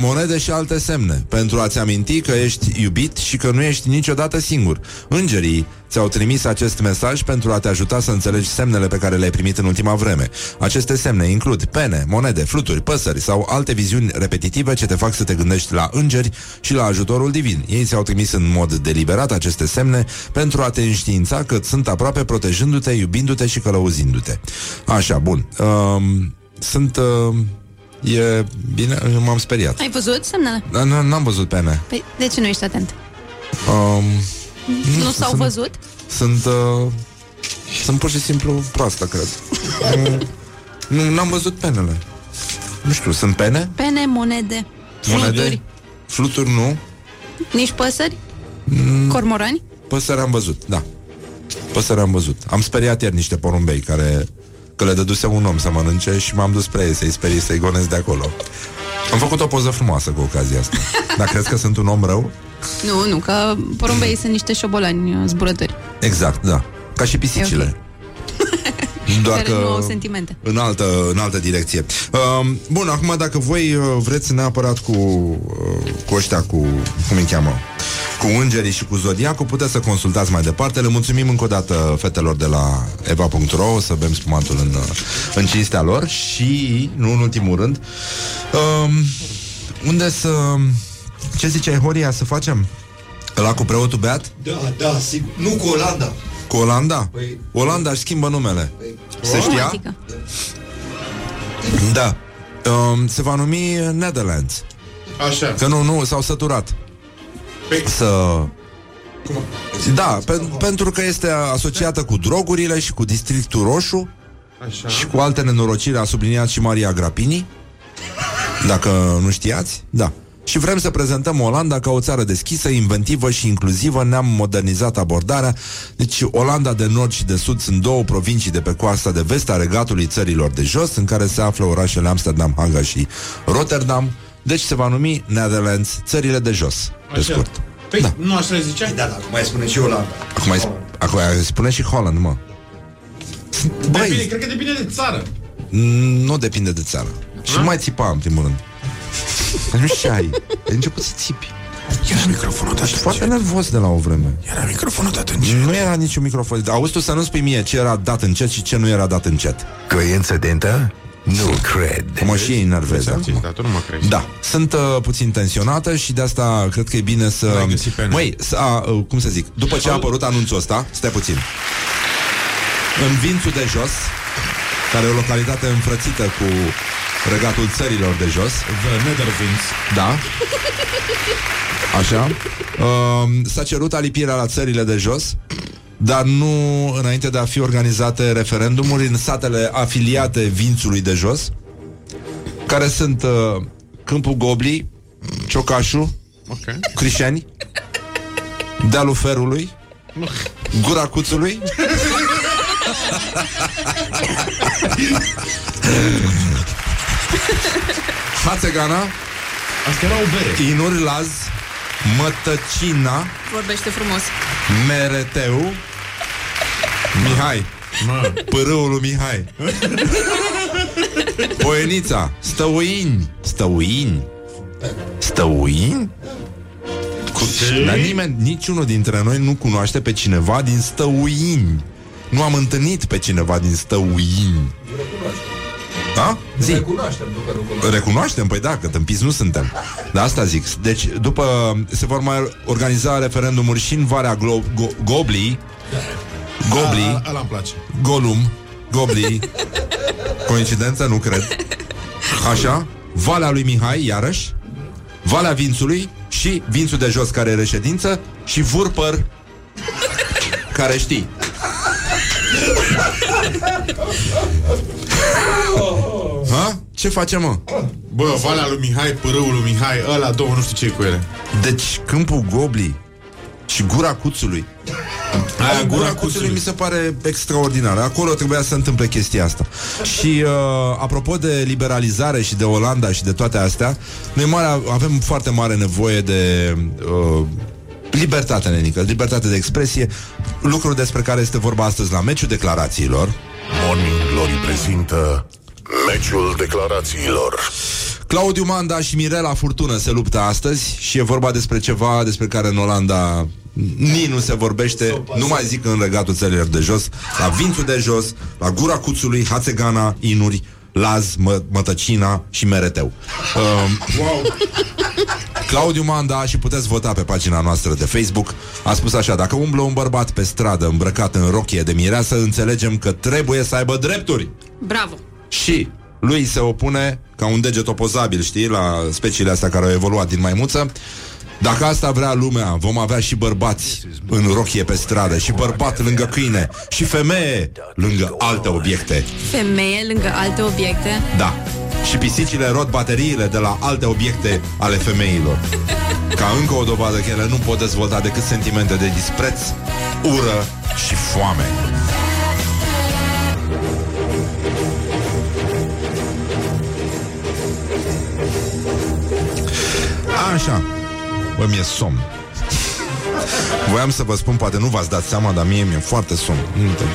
Monede și alte semne, pentru a-ți aminti că ești iubit și că nu ești niciodată singur. Îngerii ți-au trimis acest mesaj pentru a te ajuta să înțelegi semnele pe care le-ai primit în ultima vreme. Aceste semne includ pene, monede, fluturi, păsări sau alte viziuni repetitive ce te fac să te gândești la îngeri și la ajutorul divin. Ei ți-au trimis în mod deliberat aceste semne pentru a te înștiința că sunt aproape, protejându-te, iubindu-te și călăuzindu-te. Așa, bun. Sunt... E bine, m-am speriat. Ai văzut semnele? Da, n-am văzut pe mea. Păi, de ce nu ești atent? Nu s-au văzut? Sunt pur și simplu proastă, cred. N-am văzut penele. Nu știu, sunt pene? Pene, monede, fluturi. Fluturi nu. Nici păsări? Cormorani? Păsări am văzut, da. Păsări am văzut. Am speriat ieri niște porumbei care... Că le dăduse un om să mănânce și m-am dus spre ei, să-i sperii, să-i gonesc de acolo. Am făcut o poză frumoasă cu ocazia asta. Dar crezi că sunt un om rău? Nu, nu, că porumbeii sunt niște șobolani zburători. Exact, da. Ca și pisicile. Okay. Doar că în altă direcție. Bun, acum dacă voi vreți neapărat cu ăștia, cum îi cheamă, cu îngerii și cu zodiacul, puteți să consultați mai departe. Le mulțumim încă o dată fetelor de la Eva.ro, să bem spumantul în cinstea lor. Și, nu în ultimul rând, unde să... Ce ziceai, Horia, să facem? La cu preotul beat? Da, da, sigur. Nu cu Olanda. Cu Olanda? Păi, Olanda își schimbă numele. Păi, se știa? Romantică. Da. Se va numi Netherlands. Așa. Că nu, s-au săturat. Păi. Da, pentru că este asociată cu drogurile și cu Districtul Roșu. Așa. Și cu alte nenorociri, a subliniat și Maria Grapini. Dacă nu știați, da. Și vrem să prezentăm Olanda ca o țară deschisă, inventivă și inclusivă. Ne-am modernizat abordarea. Deci Olanda de nord și de sud sunt două provincii de pe coasta de vest a regatului țărilor de jos, în care se află orașele Amsterdam, Haga și Rotterdam. Deci se va numi Netherlands, țările de jos, pe scurt. Păi, da. Nu așa le ziceai? Da, acum mai spune și Olanda. Acum mai spune și Holland, mă. Băi, depinde, cred că depinde de țară. Nu depinde de țară. Și nu mai țipa, în primul rând. Nu știai, ai început să țipi. Era microfonul dat. Ești foarte nervos de la o vreme. Era microfonul dat încet. Nu era niciun microfon. Auzi tu să nu spui mie ce era dat încet și ce nu era dat încet. Că e incidentă? Nu cred. Mă și enervez acum. Da, sunt puțin tensionată și de asta cred că e bine să... Măi, cum să zic, după ce a apărut anunțul ăsta, stai puțin. În Vințul de Jos, care e o localitate înfrățită cu regatul țărilor de jos, The Netherlands. Da. Așa. S-a cerut alipirea la țările de jos, dar nu înainte de a fi organizate referendumuri în satele afiliate Vințului de Jos, care sunt Câmpul Goblii, Ciocașu, okay, Crișeni, Dealul Ferului, Gura Cuțului. Hațegana. Asta era o bere. Inur Laz, Mătăcina. Vorbește frumos. Mereteu. Mihai. Pârâul lui Mihai. Poienița. Stăuini? Dar nimeni, niciunul dintre noi nu cunoaște pe cineva din Stăuini. Nu am întâlnit pe cineva din Stăuini. Da? Zi. Recunoaștem, după recunoaștem. Recunoaștem? Păi da, că tâmpiți nu suntem. Dar asta zic. Deci, după se vor mai organiza referendumuri și în Varea Goblii. Goblii. Ăla îmi place. Golum. Goblii. Coincidență? Nu cred. Așa. Valea lui Mihai, iarăși. Valea Vințului și Vințul de Jos, care e reședință, și Vurpăr, care știi. Ha? Ce facem, mă? Bă, Valea lui Mihai, Pârâul lui Mihai, ăla două, nu știu ce e cu ele. Deci Câmpul Goblii și Gura Cuțului. Aia, Gura Cuțului mi se pare extraordinară. Acolo trebuia să se întâmple chestia asta. Și apropo de liberalizare și de Olanda și de toate astea, noi avem foarte mare nevoie de libertate, nenică, libertate de expresie, lucruri despre care este vorba astăzi la meciul declarațiilor. Morning Glory prezintă meciul declarațiilor. Claudiu Manda și Mirela Furtună se luptă astăzi și e vorba despre ceva despre care în Olanda nici nu se vorbește, nu mai zic în Regatul Țărilor de Jos, la Vințul de Jos, la Gura Cuțului, Hațegana, Inuri, Laz, Mătăcina și Mereteu. Wow. Claudiu Manda, și puteți vota pe pagina noastră de Facebook, a spus așa: dacă umblă un bărbat pe stradă îmbrăcat în rochie de mireasă, înțelegem că trebuie să aibă drepturi. Bravo! Și lui se opune ca un deget opozabil, știi, la speciile astea care au evoluat din maimuță. Dacă asta vrea lumea, vom avea și bărbați în rochie pe stradă, și bărbat lângă câine, și femeie lângă alte obiecte. Femeie lângă alte obiecte? Da. Și pisicile rot bateriile de la alte obiecte ale femeilor. Ca încă o dovadă că ele nu pot dezvolta decât sentimente de dispreț, ură și foame. Așa. Bă, mi-e somn. Voiam să vă spun, poate nu v-ați dat seama, dar mie mi-e foarte somn.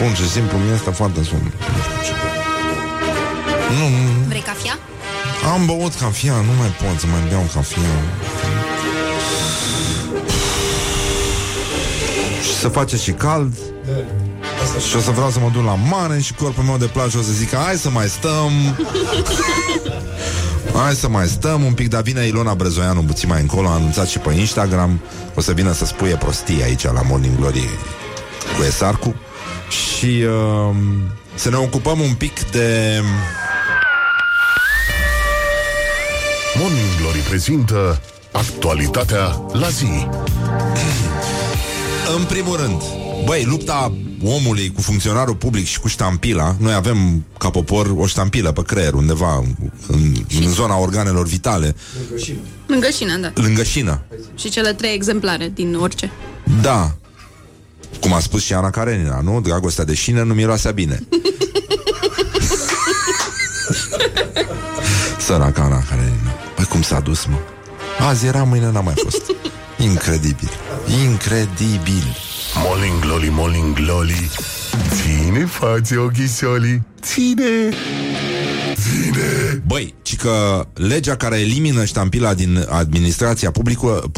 Bun și simplu, mie este foarte somn. Nu știu ce. Vrei cafea? Am băut cafea, nu mai pot să mai beau cafea. Și se face și cald. Și o să vreau să mă duc la mare și corpul meu de plajă o să zică: hai să mai stăm. Hai să mai stăm un pic, dar vine Ilona Brezoianu puțin mai încolo, a anunțat și pe Instagram, o să vină să spuie prostii aici la Morning Glory cu Esarcu. Și să ne ocupăm un pic de... Morning Glory prezintă actualitatea la zi. În primul rând, băi, lupta omului cu funcționarul public și cu ștampila. Noi avem, ca popor, o ștampilă pe creier, undeva în zona organelor vitale. Lângă șină, da. Lângă șină. Și cele 3 exemplare din orice. Da. Cum a spus și Ana Karenina, nu? Dragostea de șină nu miroasea bine. Săraca Ana Karenina. Păi cum s-a dus, mă? Azi era, mâine n-a mai fost. Incredibil. Incredibil. Morning Glory, Morning Glory, ține față ochișolii, ține, ține. Băi, ci că legea care elimină ștampila din administrația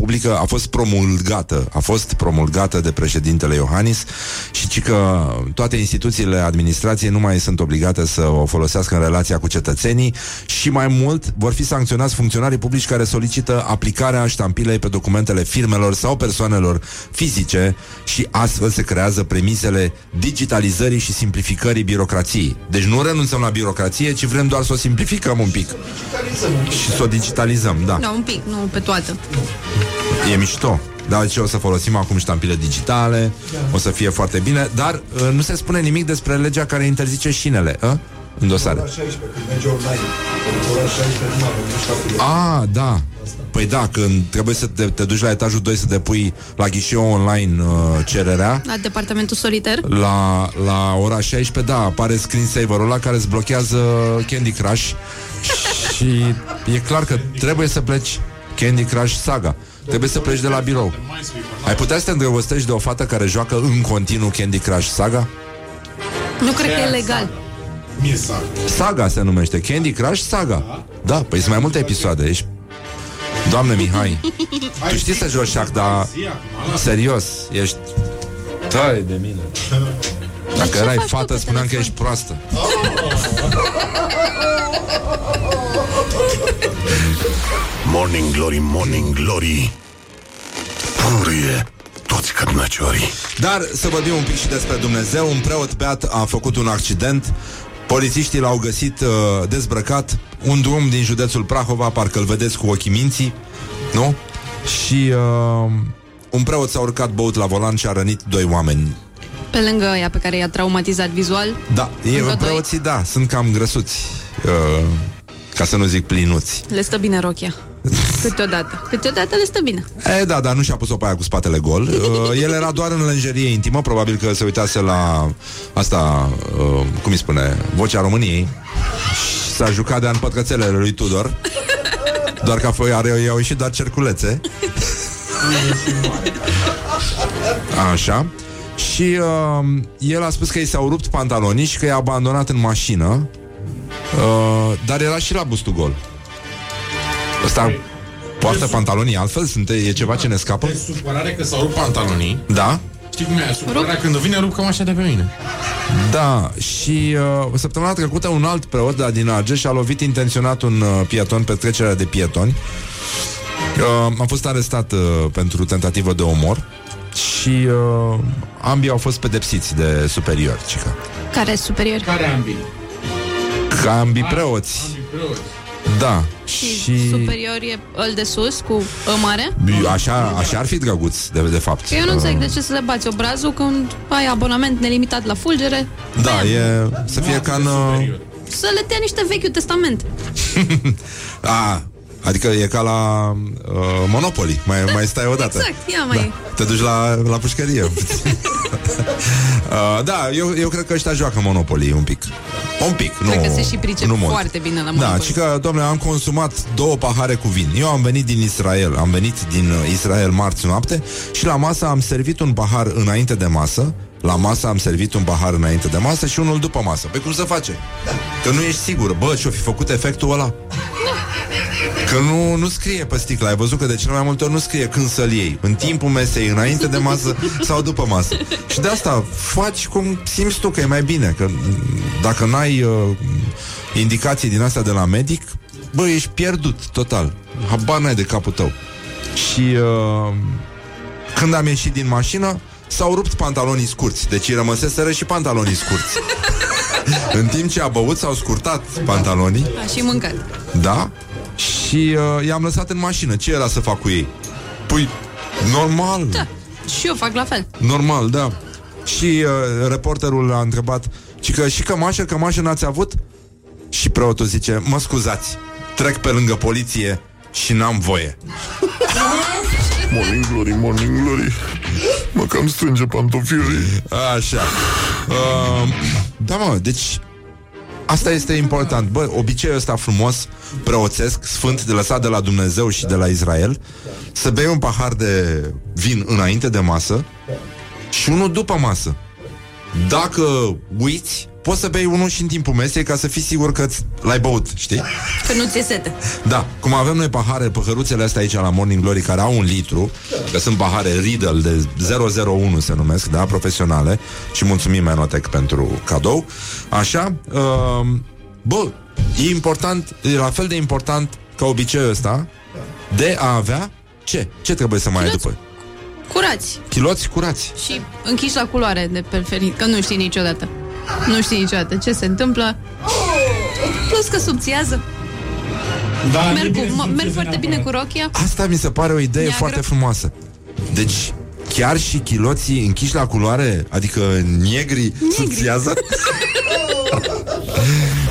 publică a fost promulgată. A fost promulgată de președintele Iohannis. Și ci că toate instituțiile administrației nu mai sunt obligate să o folosească în relația cu cetățenii. Și mai mult, vor fi sancționați funcționarii publici care solicită aplicarea ștampilei pe documentele firmelor sau persoanelor fizice. Și astfel se creează premisele digitalizării și simplificării birocrației. Deci nu renunțăm la birocrație, ci vrem doar să o simplificăm un pic. Și să o digitalizăm, da. Da, un pic, nu pe toată. E mișto. Dar ce, o să folosim acum ștampile digitale, da. O să fie foarte bine. Dar nu se spune nimic despre legea care interzice șinele, a? În dosare. Ah, da. Păi da, când trebuie să te duci la etajul 2 să depui la ghișeu online cererea. La departamentul solitar. La ora 16, da, apare screensaver-ul ăla care îți blochează Candy Crush. Și e clar că trebuie să pleci. Candy Crush Saga. Trebuie să pleci de la birou. Ai putea să te îndrăgostești de o fată care joacă în continuu Candy Crush Saga? Nu cred că e legal. Saga se numește, Candy Crush Saga. Da, păi sunt mai multe episoade. Ești... Doamne Mihai, tu știi să joci șac, dar serios, ești tare de mine. Dacă erai fată, spuneam că ești proastă. Morning Glory, Morning Glory, purie toți cădnăciorii. Dar să vorbim un pic și despre Dumnezeu. Un preot beat a făcut un accident. Polițiștii l-au găsit dezbrăcat, un drum din județul Prahova, parcă îl vedeți cu ochii minții, nu? Și un preot s-a urcat băut la volan și a rănit doi oameni. Pe lângă ea pe care i-a traumatizat vizual. Da, preoții, da, sunt cam grăsuți, ca să nu zic plinuți. Le stă bine rochia. Câteodată le stă bine. E, da, dar nu și-a pus-o pe aia cu spatele gol. El era doar în lenjerie intimă. Probabil că se uitase la asta, cum îi spune, Vocea României. S-a jucat de-a în pătrățelele lui Tudor. Doar că i-au ieșit doar cerculețe. Așa. Și el a spus că i s-au rupt pantalonii și că i-a abandonat în mașină, dar era și la bustul gol. Ăsta poartă pantalonii altfel? E ceva ce ne scapă? De supărare că s-au rupt pantalonii. Da? Știi cum e? Supărarea când vine, rup cămașa de pe mine. Da, și săptămâna trecută un alt preot din Argeș a lovit intenționat un pieton pe trecerea de pietoni. A fost arestat pentru tentativă de omor. Și ambii au fost pedepsiți de superiori. Care superiori? Care ambii? Ca ambii preoți. Da. Și superior e ăl de sus, cu Ă mare? Așa ar fi drăguț, de fapt. Eu nu înțeleg de ce să le bați obrazul când ai abonament nelimitat la fulgere. Da, e să fie ca în... Să le tea niște Vechiul Testament. Adică e ca la Monopoly, mai stai odată. Exact, te duci la pușcărie. Da, eu cred că ăștia joacă Monopoly un pic. Un pic, nu. Cred că se și pricep foarte bine la Monopoly. Da, și că, domnule, am consumat 2 pahare cu vin. Eu am venit din Israel, marți noapte și la masă am servit un pahar înainte de masă. Și unul după masă. Păi cum se face? Că nu ești sigur. Bă, și-o fi făcut efectul ăla. Că nu scrie pe sticlă. Ai văzut că de cel mai multe ori nu scrie când să-l iei, în timpul mesei, înainte de masă sau după masă. Și de asta faci cum simți tu că e mai bine. Că dacă n-ai indicații din astea de la medic, bă, ești pierdut total. Habar n-ai de capul tău. Și când am ieșit din mașină, s-au rupt pantalonii scurți. Deci îi rămăseseră și pantalonii scurți. În timp ce a băut, s-au scurtat pantalonii. A și mâncat. Da. Și i-am lăsat în mașină. Ce era să fac cu ei? Păi, normal. Da, și eu fac la fel. Normal, da. Și reporterul l-a întrebat: și cămașă n-ați avut? Și preotul zice: mă scuzați, trec pe lângă poliție și n-am voie. Morning Glory, Morning Glory, mă cam strânge pantofiorii. Așa. Da, mă, deci asta este important. Bă, obiceiul ăsta frumos, preoțesc, sfânt, de lăsat de la Dumnezeu și de la Israel, să bei un pahar de vin înainte de masă și unul după masă. Dacă uiți, poți să bei unul și în timpul mesei, ca să fii sigur că l-ai băut, știi? Că nu ți-e sete. Da, cum avem noi păhăruțele astea aici la Morning Glory, care au un litru, că sunt pahare Riedel de 001 se numesc, da, profesionale. Și mulțumim Enotec pentru cadou. Așa, bă, e important, e la fel de important ca obiceiul ăsta de a avea ce? Ce trebuie să mai ai după? Curați. Chiloți curați. Și închiși la culoare de preferit, că nu știi niciodată. Nu știi niciodată ce se întâmplă. Plus că subțiază. Da, merg foarte bine cu rochia. Asta mi se pare o idee foarte frumoasă. Deci chiar și chiloții închiși la culoare, adică negri, subțiază.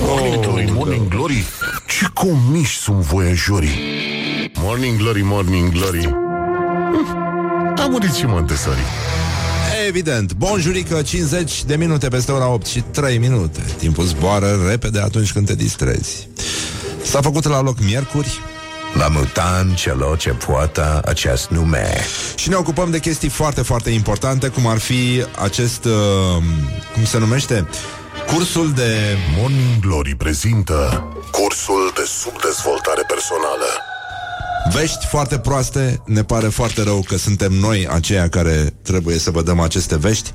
Morning Glory, Morning Glory, ce comiși sunt voiajorii. Morning Glory, Morning Glory, a murit și Montessori. Evident, bonjurică, 50 de minute peste ora 8 și 3 minute. Timpul zboară repede atunci când te distrezi. S-a făcut la loc miercuri. La mutan celor ce poată acest nume. Și ne ocupăm de chestii foarte, foarte importante, cum ar fi acest, cum se numește? Cursul de... Morning Glory prezintă cursul de subdezvoltare personală. Vești foarte proaste, ne pare foarte rău că suntem noi aceia care trebuie să vă dăm aceste vești.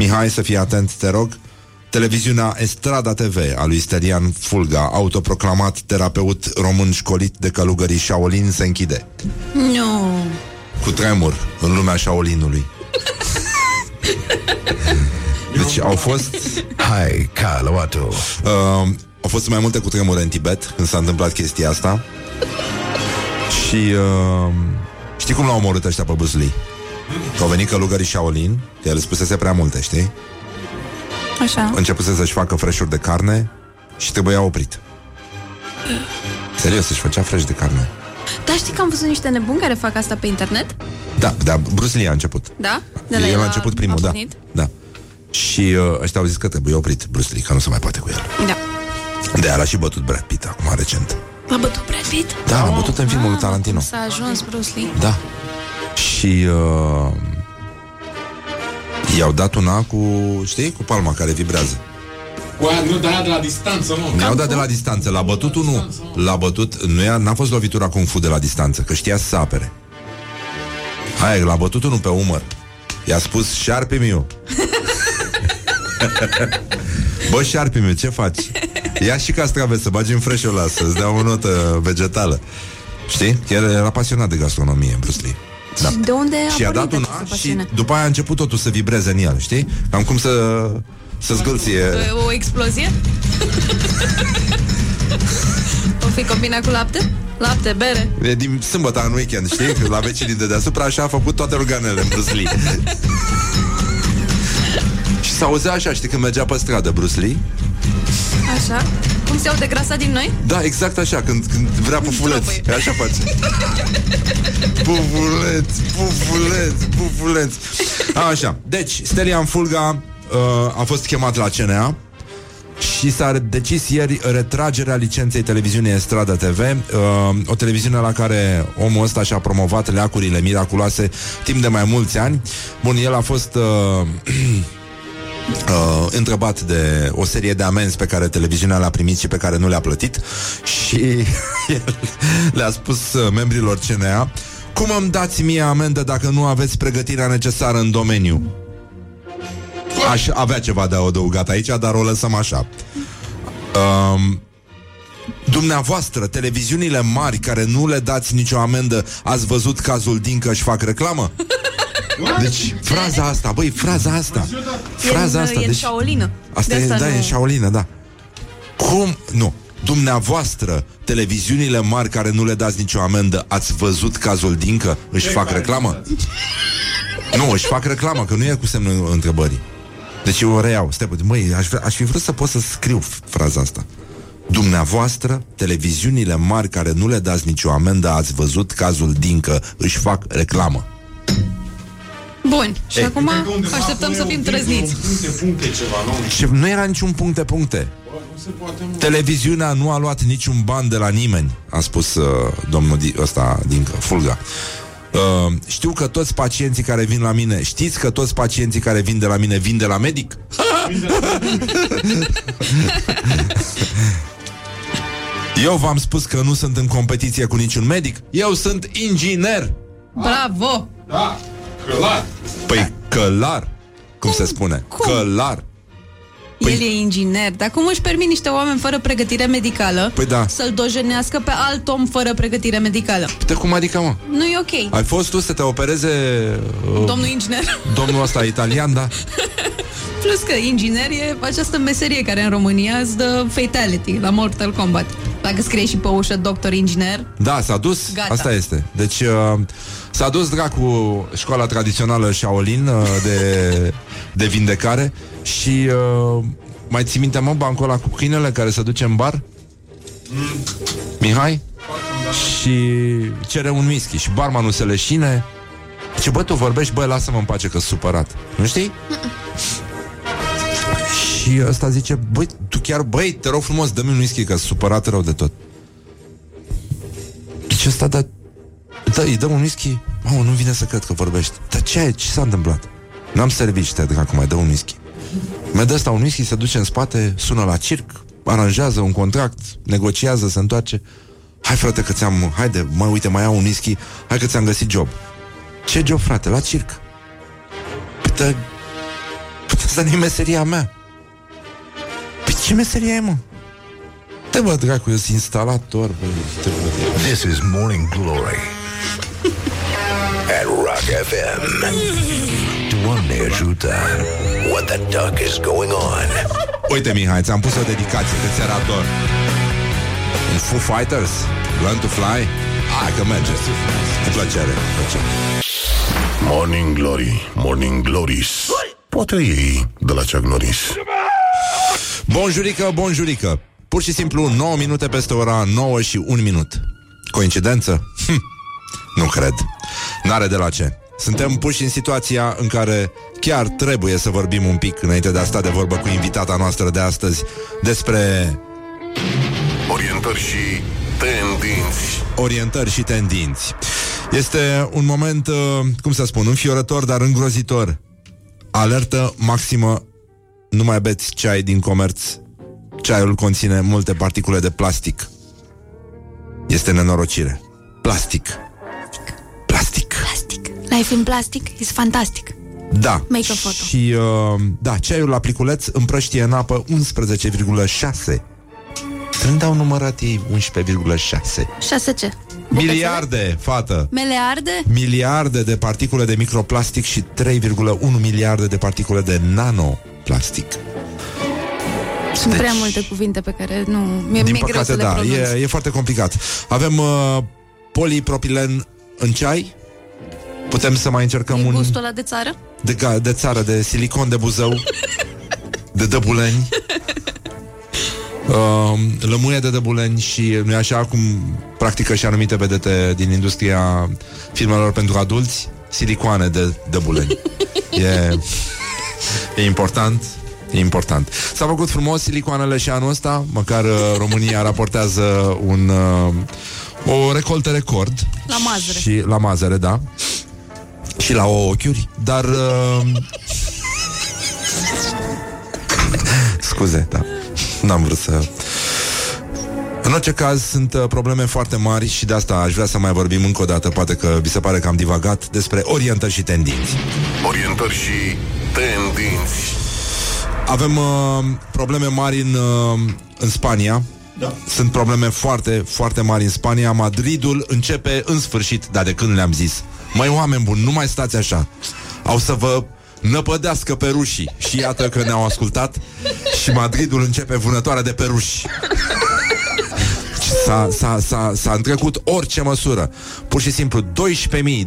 Mihai, să fii atent, te rog. Televiziunea Estrada TV a lui Sterian Fulga, autoproclamat terapeut român școlit de călugării Shaolin, se închide. No. Cu tremur în lumea Shaolinului. Deci au fost... Hai, Caluatu! Au fost mai multe cutremure în Tibet când s-a întâmplat chestia asta. Și știi cum l-au omorât ăștia pe Bruce Lee? Că au venit călugării Shaolin, că el spusese prea multe, știi? Așa. Începuse să-și facă freșuri de carne și trebuia oprit. Serios, își făcea freș de carne. Dar știi că am văzut niște nebuni care fac asta pe internet? Da, da, Bruce Lee a început. Da? De el a început primul, da, da. Și ăștia au zis că trebuie oprit Bruce Lee, că nu se mai poate cu el. Da. De-aia l-a și bătut Brad Pitt acum recent. L-a bătut Brad Pitt? Da, l-a bătut în filmul lui Tarantino. S-a ajuns Bruce Lee. Da. Și i-au dat una cu, știi, cu palma care vibrează. Nu, dar de la distanță, nu. Ne-au dat de la distanță, l-a bătut unul. L-a bătut, n-a fost lovitura Kung Fu de la distanță, că știa să se apere. Hai, l-a bătut unul pe umăr. I-a spus, șarpi-miu. Bă, șarpi-miu, ce faci? Ia și castraveți, să bagi în freșul ăla, să-ți dea o notă vegetală. Știi? El era pasionat de gastronomie, Bruce Lee. Da. Și de unde a pornit dat una și după aia a început totul să vibreze în el, știi? Cam cum să zgâlție o explozie? O fi combinat cu lapte? Lapte, bere. E din sâmbătă în weekend, știi? La vecinii de deasupra, așa a făcut toate organele Bruce Lee. Și s-auzea așa, știi, când mergea pe stradă Bruce Lee. Așa? Cum se aude grasa din noi? Da, exact așa, când vrea pufuleți. Așa face. Pufuleți, pufuleți, pufuleți. Așa, deci, Sterian Fulga a fost chemat la CNA și s-a decis ieri retragerea licenței televiziunii Estrada TV, o televiziune la care omul ăsta și-a promovat leacurile miraculoase timp de mai mulți ani. Bun, el a fost... întrebat de o serie de amenzi pe care televiziunea le-a primit și pe care nu le-a plătit. Și el le-a spus membrilor CNA: cum îmi dați mie amendă dacă nu aveți pregătirea necesară în domeniu? Aș avea ceva de adăugat aici, dar o lăsăm așa. Dumneavoastră, televiziunile mari care nu le dați nicio amendă, ați văzut cazul din că își fac reclamă? Deci, fraza asta, băi, fraza asta, deci, Shaolină. Asta e, da, nu... e Shaolină, da. Cum? Nu. Dumneavoastră, televiziunile mari care nu le dați nicio amendă, ați văzut cazul Dincă? Își fac reclamă? Nu, își fac reclamă, că nu e cu semnul întrebării. Deci eu o reiau, stai, măi, aș fi vrut să pot să scriu fraza asta. Dumneavoastră, televiziunile mari care nu le dați nicio amendă, ați văzut cazul Dincă? Își fac reclamă. Bun, și acum așteptăm să fim trezniți. Și nu era niciun puncte. Televiziunea nu a luat niciun ban de la nimeni, a spus domnul ăsta din Fulga. Știu că toți pacienții care vin la mine, știți că toți pacienții care vin de la mine vin de la medic? Eu v-am spus că nu sunt în competiție cu niciun medic. Eu sunt inginer. Bravo! Da! Călar. Păi călar, cum se spune? Cum? Călar. Păi... el e inginer, dar cum își permit niște oameni fără pregătire medicală, păi da, să-l dojenească pe alt om fără pregătire medicală? Păi cum adică, mă? Nu e ok. Ai fost tu să te opereze... domnul inginer? Domnul ăsta italian, da? Plus că inginer e această meserie care în România îți dă fatality la Mortal Kombat. Dacă scrie și pe ușă doctor inginer... Da, s-a dus, gata. Asta este. Deci s-a dus dracu școala tradițională Shaolin de vindecare. Și mai ții minte, mă, bancul ăla cu câinele care se duce în bar? Mihai? Și cere un whisky și barmanul se leșine. Zice, bă, tu vorbești, bă, lasă-mă în pace că-s supărat. Nu știi? Și ăsta zice, băi, tu chiar, băi, te rog frumos, dă-mi un whisky că-s supărat rău de tot. Deci ăsta, îi dă un whisky. Mamă, nu vine să cred că vorbești. Dar ce ai? Ce s-a întâmplat? N-am servit și te duc acum, dă un whisky. Mi-a dă ăsta un whisky, se duce în spate, sună la circ, aranjează un contract, negociază, se întoarce. Hai, frate, că ți-am... Haide, mă, uite, mai iau un whisky. Hai că ți-am găsit job. Ce job, frate? La circ. Putea asta nu-i meseria mea. Păi ce meserie e, mă? Te bă, dracu, eu sunt instalator, bă, te bă. This is Morning Glory at ROC FM. Doamne ajută, what the duck is going on? Uite, Mihai, ți-am pus o dedicație de seara dor. In Foo Fighters, Learn to Fly. Hai că merge. Cu plăcere, plăcere. Morning Glory, Morning Glories. Poate ei de la Chuck Norris. Bonjurică, bonjurică. Pur și simplu 9 minute peste ora 9 și 1 minut. Coincidență? Nu cred. N-are de la ce. Suntem puși în situația în care chiar trebuie să vorbim un pic, înainte de a sta de vorbă cu invitata noastră de astăzi, despre orientări și tendinți. Orientări și tendinți. Este un moment, cum să spun, înfiorător, dar îngrozitor. Alertă maximă. Nu mai beți ceai din comerț. Ceaiul conține multe particule de plastic. Este nenorocire. Plastic. Plastic. Plastic. Life in plastic is fantastic. Da. Make a photo. Și da, ceaiul la pliculeț împrăștie în apă 11,6. Când au numărat ei 11,6? 6 ce? Miliarde, fată. Melearde? Miliarde de particule de microplastic și 3,1 miliarde de particule de nanoplastic. Sunt deci, prea multe cuvinte pe care nu... Din păcate, da, e foarte complicat. Avem polipropilen în ceai. Putem să mai încercăm un... gustul ăla de țară? De țară, de silicon de Buzău. De Dăbuleni. Lămâie de Dăbuleni. Și nu e așa cum practică și anumite vedete din industria filmelor pentru adulți, silicoane de Dăbuleni. E important. E important. S-a făcut frumos silicoanele și anul ăsta. Măcar România raportează o recoltă record. La mazăre. Și la mazăre, da. Și la ochiuri. Dar scuze, da. N-am vrut să... În orice caz, sunt probleme foarte mari. Și de asta aș vrea să mai vorbim încă o dată. Poate că vi se pare că am divagat. Despre orientări și tendinți. Orientări și tendinți. Avem probleme mari în Spania, da. Sunt probleme foarte, foarte mari în Spania. Madridul începe în sfârșit. Dar de când le-am zis? Măi, oameni buni, nu mai stați așa. Au să vă năpădească pe rușii. Și iată că ne-au ascultat. Și Madridul începe vânătoarea de peruși. S-a întrecut orice măsură. Pur și simplu 12.000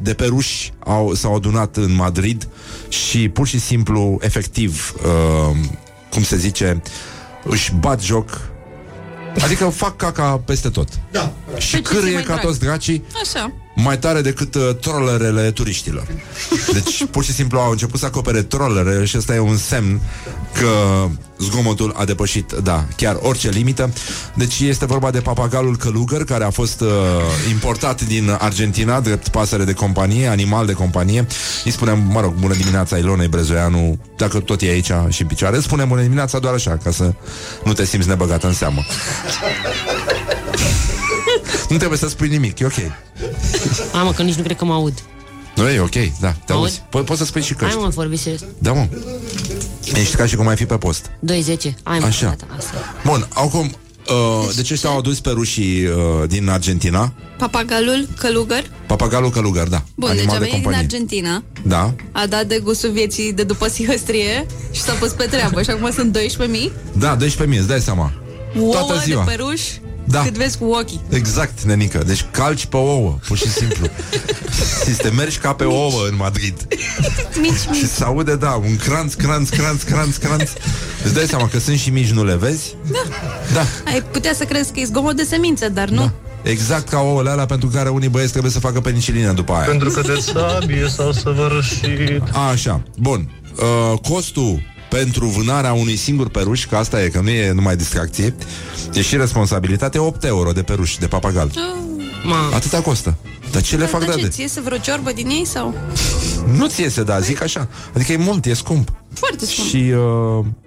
de peruși s-au adunat în Madrid. Și pur și simplu, efectiv, cum se zice, își bat joc. Adică fac caca peste tot, da. Și cârâie ca toți dracii. Așa. Mai tare decât trollerele turiștilor. Deci pur și simplu au început să acopere trollerele. Și ăsta e un semn că zgomotul a depășit, da, chiar orice limită. Deci este vorba de papagalul călugăr, care a fost importat din Argentina drept pasăre de companie, animal de companie. Îi spunem, mă rog, bună dimineața Ilonei Brezoianu, dacă tot e aici și în picioare. Spunem bună dimineața doar așa, ca să nu te simți nebăgat în seamă. Nu trebuie să spui nimic, e ok. Mă, că nici nu cred că mă aud. Nu, e ok, da, te auzi. Poți să spui și căști. Hai, mă, vorbi serios. Da, mă. Ești ca și cum ai fi pe post. 2:10. Hai, mă, așa. Bun, acum, deci ăștia au adus perușii din Argentina. Papagalul călugăr. Papagalul călugăr, da. Bun, animal, deci a venit din Argentina. Da. A dat de gustul vieții de după sihăstrie și s-a pus pe treabă. Și acum sunt 12.000. Da, 12.000, îți dai seama. Toată ziua de peruși. Da. Cât vezi cu ochii. Exact, nenică. Deci calci pe ouă, pur și simplu. Și te mergi ca pe ouă în Madrid. Mici. Și se aude, da, un cranț. Îți dai seama că sunt și mici, nu le vezi? Da. Ai putea să crezi că e zgomot de semințe, dar nu, da. Exact ca ouăle alea pentru care unii băieți trebuie să facă penicilină după aia. Pentru că de sabie s-au săvârșit. Așa, bun. Costul pentru vânarea unui singur peruș, că asta e, că nu e numai distracție, e și responsabilitate, 8 euro de peruș, de papagal. Atâta costă. Dar ce le fac de ce? Ți iese vreo ciorbă din ei sau? Nu ți iese, da, zic așa. Adică e mult, e scump. Foarte scump.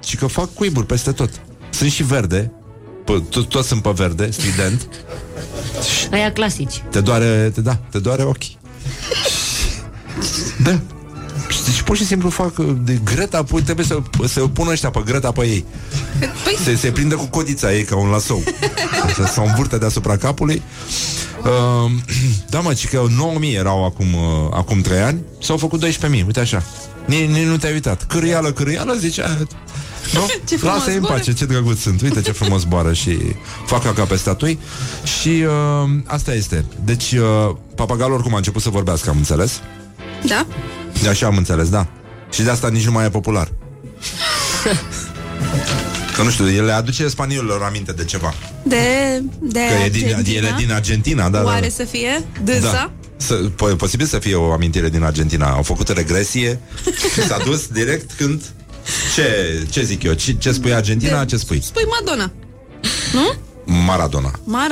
Și că fac cuiburi peste tot. Sunt și verde. Toți sunt pe verde, strident. Aia clasici. Te doare ochii. Da. Deci pur și simplu fac de grăta, trebuie să o pună ăștia pe grăta pe ei. Păi... Se prindă cu codița ei ca un lasou. Așa, sau învârtă deasupra capului. Da, mă, ci că 9.000 erau acum 3 ani, s-au făcut 12.000, uite așa. Nu te-ai uitat. Cârâială, zicea... No? Lasă-i în pace, ce drăguț sunt. Uite ce frumos boară și fac caca pe statui. Și asta este. Deci papagalul oricum a început să vorbească, am înțeles? Da. De așa am înțeles, da. Și de asta nici nu mai e popular. Că nu știu, el aduce spaniolilor aminte de ceva. De că Argentina. El e din Argentina, da. Oare să fie dânsa? Da. Posibil să fie o amintire din Argentina. Au făcut regresie și s-a dus direct când... Ce zic eu? Ce spui Argentina? Ce spui? Spui Madonna. Nu? Maradona.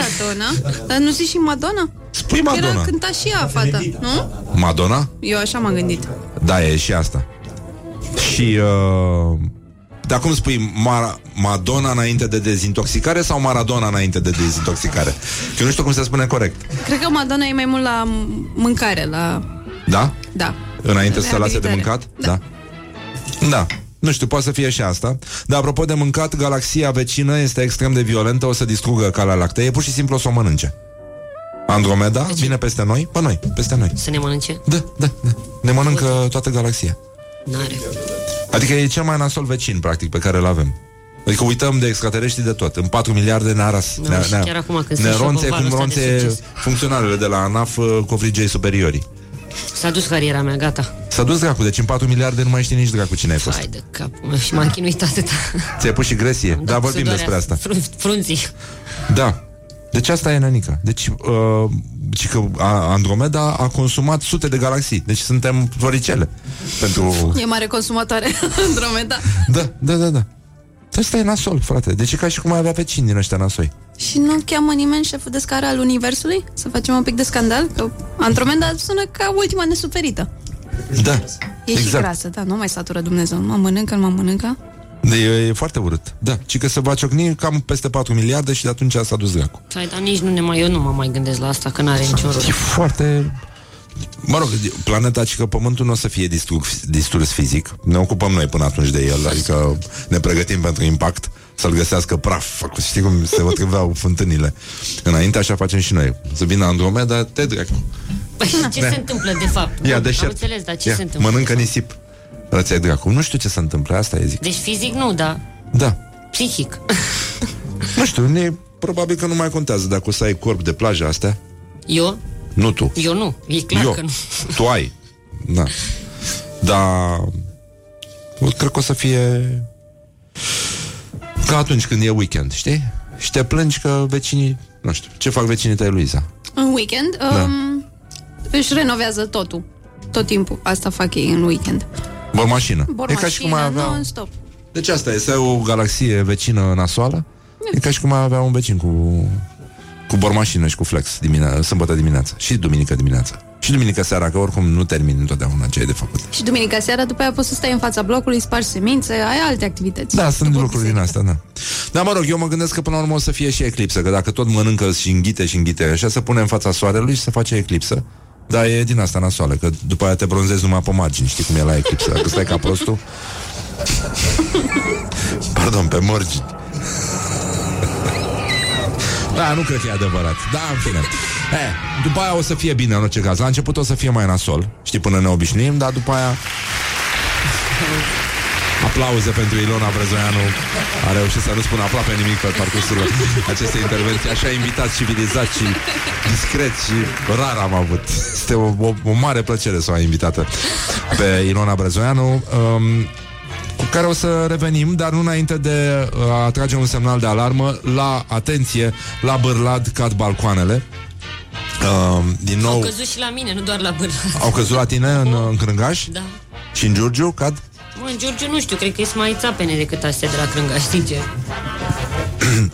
Dar nu zici și Madonna? Spui Madonna. Era cânta și ea, fata, nu? Madonna? Eu așa m-am gândit. Da, e și asta. Și... Dar cum spui, Madonna înainte de dezintoxicare sau Maradona înainte de dezintoxicare? Că eu nu știu cum se spune corect. Cred că Madonna e mai mult la mâncare, la... Da? Da. Înainte să se lase de mâncat? Da. Da. Nu știu, poate să fie și asta. Dar apropo de mâncat, galaxia vecină este extrem de violentă, o să distrugă Calea Lactee, pur și simplu o să o mănânce. Andromeda vine peste noi, peste noi. Să ne mănânce? Da. Ne mănâncă toată galaxia. N-are. Adică e cel mai nasol vecin, practic, pe care îl avem. Adică uităm de extraterestri de tot. În 4 miliarde ne aras. Ne ronțe cum ronțe funcționalele de la ANAF cofrigei superiorii. S-a dus cariera mea, gata. S-a dus dracu, deci în 4 miliarde nu mai știi nici dracu cine ai fost. Hai de capul meu, și m-am chinuit atâta. Ți-ai pus și gresie, dar vorbim despre asta. Frunții. Da, deci asta e nănica. Deci Andromeda a consumat sute de galaxii. Deci suntem floricele pentru... E mare consumatoare Andromeda. Da. Asta e nasol, frate, deci e ca și cum ai avea pe cine din ăștia nasoi. Și nu cheamă nimeni șeful de scară al universului? Să facem un pic de scandal? Că Andromeda sună ca ultima nesuferită. Da, e exact. Și grasă, da, nu mai satură Dumnezeu. Mă mănâncă. E foarte urât. Da, ci că se va ciocni cam peste 4 miliarde și de atunci s-a dus dracu. Hai, dar nici eu nu mă mai gândesc la asta, că n-are nicio rost. E foarte... Mă rog, planeta, ci că Pământul nu o să fie distrus fizic. Ne ocupăm noi până atunci de el, adică ne pregătim pentru impact. Să-l găsească praf, știi cum se otriveau fântânile. Înainte așa facem și noi. Să vină Andromeda, te dracu. Păi ce se întâmplă de fapt? Ia, am înțeles, dar ce se întâmplă? Mănâncă nisip. Răția dracu, nu știu ce se întâmplă, asta e zic. Deci fizic nu, da. Psihic. Nu știu, probabil că nu mai contează dacă o să ai corp de plajă astea. Eu? Nu tu. Eu nu, e clar că nu. Tu ai. Da. Dar cred că o să fie ca atunci când e weekend, știi? Și te plângi că vecinii... Nu știu, ce fac vecinii tăi, Luiza? În weekend își renovează totul. Tot timpul. Asta fac ei în weekend. Bor mașină, ca și cum ai avea... non-stop. Deci asta este o galaxie vecină nasoală. E ca și cum ai avea un vecin cu bormașină și cu flex sâmbătă dimineața și duminică dimineața și duminică seara, că oricum nu termin întotdeauna ce ai de făcut. Și duminică seara după aia poți să stai în fața blocului, spargi semințe, ai alte activități. Da, sunt lucruri din astea, da. Dar mă rog, eu mă gândesc că până la urmă o să fie și eclipsă, că dacă tot mănâncă și înghite așa se pune în fața soarelui și se face eclipsă. Dar e din asta nasoală, că după aia te bronzezi numai pe margini, știi cum e la eclipsă, dacă stai ca prostul. Pardon, pe margini. Da, nu cred că e adevărat. Da, în fine. După aia o să fie bine în orice caz. La început o să fie mai nasol, știi, până ne obișnuim, dar după aia... Aplauze pentru Ilona Brezoianu. A reușit să nu spună aproape nimic pe parcursul acestei intervenții. Așa invitați, civilizați și discreți și rar am avut. Este o mare plăcere să o ai invitată pe Ilona Brezoianu. Cu care o să revenim, dar nu înainte de a trage un semnal de alarmă la, atenție, la Bârlad cad balcoanele. Din nou, au căzut și la mine, nu doar la Bârlad. Au căzut la tine în Crângaș? Da. Și în Giurgiu cad? Mă, în Giurgiu nu știu, cred că sunt mai țapene decât astea de la Crângaș, sincer.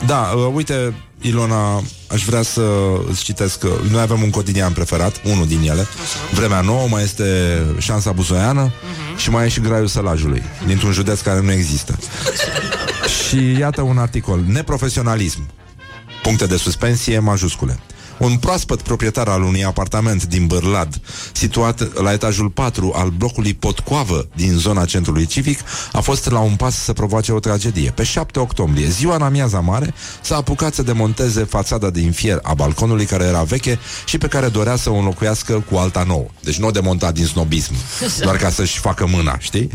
Da, uite, Ilona, aș vrea să îți citesc. Noi avem un cotidian preferat, unul din ele. Vremea Nouă, mai este Șansa Buzoiană și mai e și Graiul Sălajului, dintr-un județ care nu există. Și iată un articol: neprofesionalism, puncte de suspensie majuscule. Un proaspăt proprietar al unui apartament din Bârlad, situat la etajul 4 al blocului Potcoavă din zona centrului civic, a fost la un pas să provoace o tragedie. Pe 7 octombrie, ziua în amiaza mare, s-a apucat să demonteze fațada din fier a balconului care era veche și pe care dorea să o înlocuiască cu alta nouă. Deci nu o demonta din snobism, doar ca să-și facă mâna, știi?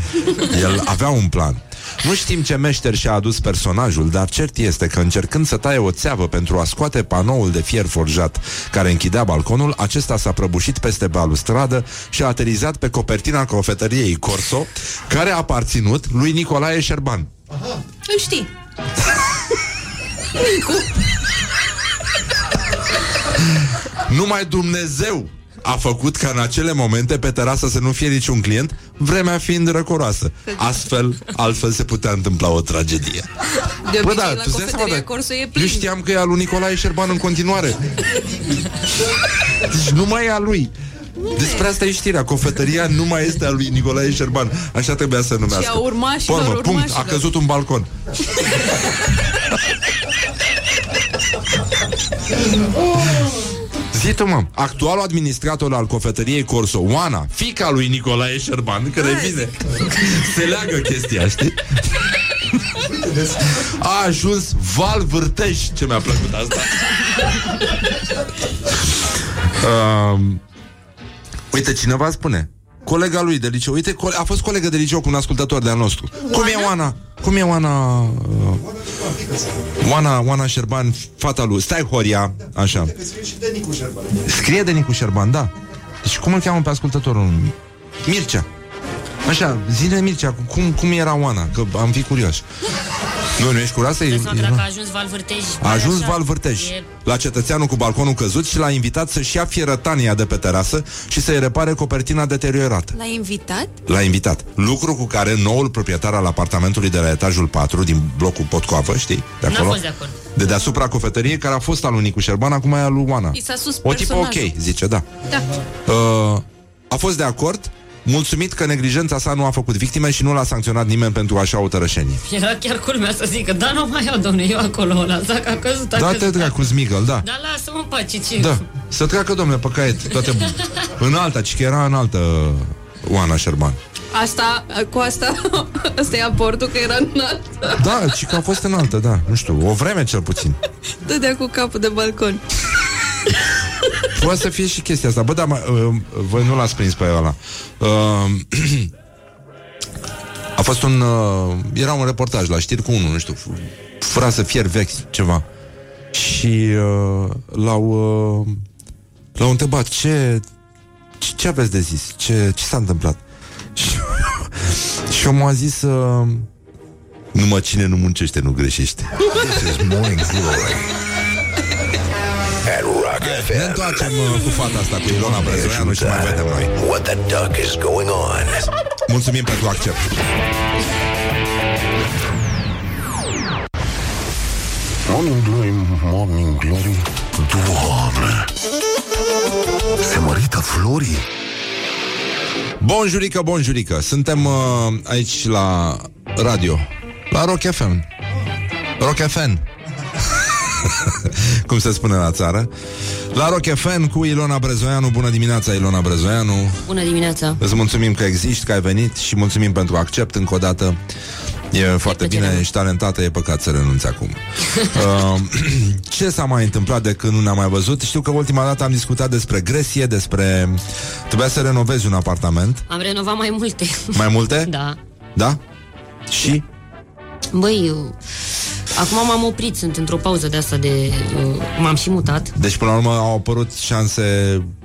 El avea un plan. Nu știm ce meșter și-a adus personajul, dar cert este că încercând să taie o țeavă pentru a scoate panoul de fier forjat care închidea balconul, acesta s-a prăbușit peste balustradă și a aterizat pe copertina cofetăriei Corso, care a aparținut lui Nicolae Șerban. Aha. Îl știi. Nicu. Numai Dumnezeu a făcut ca în acele momente pe terasă să nu fie niciun client, vremea fiind răcoroasă. Altfel se putea întâmpla o tragedie. De obicei, la cofetăria Corso e plin. Eu știam că e al lui Nicolae Șerban în continuare. Deci nu mai e a lui. Despre asta e știrea. Cofetăria nu mai este a lui Nicolae Șerban. Așa trebuia să numească. Și a urmașilor, urmașilor. Punct. A căzut un balcon. Zi tu, mă, actualul administrator al cofetăriei Corso, Oana, fica lui Nicolae Șerban, care vine, se leagă chestia, știi? A ajuns Val Vârteș. Ce mi-a plăcut asta. Uite, cineva spune, colega lui de liceu, uite, a fost colegă de liceu cu un ascultător de-al nostru. Oana? Cum e Oana? Cum e Oana? Oana Șerban, fata lui. Stai, Horia, așa. Scrie de Nicu Șerban, da. Deci cum îl cheamă pe ascultătorul? Mircea. Așa, zine Mircea, cum era Oana? Că am fi curioși. Nu ești curioasă? Dacă a ajuns Val Vârteș. A ajuns Val Vârteș. La cetățeanul cu balconul căzut și l-a invitat să-și ia fierătania de pe terasă și să-i repare copertina deteriorată. L-a invitat? L-a invitat. Lucru cu care noul proprietar al apartamentului de la etajul 4 din blocul Potcoavă, știi? De acolo. N-a fost de acolo. De deasupra cofetăriei, care a fost al lui Nicu Șerban, acum e al lui Oana. I s-a sus o tipă personajul. Ok, zice, da. A fost de acord, mulțumit că neglijența sa nu a făcut victime și nu l-a sancționat nimeni pentru așa o tărășenie. Era chiar culmea să zică, da, nu mai iau, domne, eu acolo ăla, dacă a căzut, a căzut. Da, te treacă cu Smigel, da. Da, lasă-mă în pace, ce? Da, să treacă, domne, pe caiet, toate în alta, ci că era în alta Oana Șerban. Asta e aportul, că era în alta. Da, ci că a fost în alta, da, nu știu, o vreme cel puțin. Dădea cu capul de balcon. Poate să fie și chestia asta. Bă, dar voi nu l-ați prins pe ăla. A fost un... era un reportaj la știri cu unul, nu știu, frasă fier vechi, ceva. Și l-au întrebat ce aveți de zis? Ce s-a întâmplat? Și omul a zis... numai cine nu muncește, nu greșește. This is Morning Glory. Ne întoarcem cu fata asta, cu Ilona Brăzoianu, și mai vedem noi. What the duck is going on? Mulțumim pentru accept. Morning Glory, Morning Glory. Doamne! Se mărită florii? Bonjurică, bonjurică. Suntem aici la radio, la ROC FM. ROC FM. Cum se spune la țară. La ROC FM cu Ilona Brezoianu. Bună dimineața, Ilona Brezoianu. Bună dimineața. Îți mulțumim că existi, că ai venit. Și mulțumim pentru accept încă o dată. E foarte bine, ești talentată. E păcat să renunți acum. Ce s-a mai întâmplat de când nu ne-am mai văzut? Știu că ultima dată am discutat despre gresie, despre... Trebuia să renovezi un apartament. Am renovat mai multe. Mai multe? Da? Și? Băi, acum m-am oprit, sunt într-o pauză de asta de... m-am și mutat. Deci, până la urmă, au apărut șanse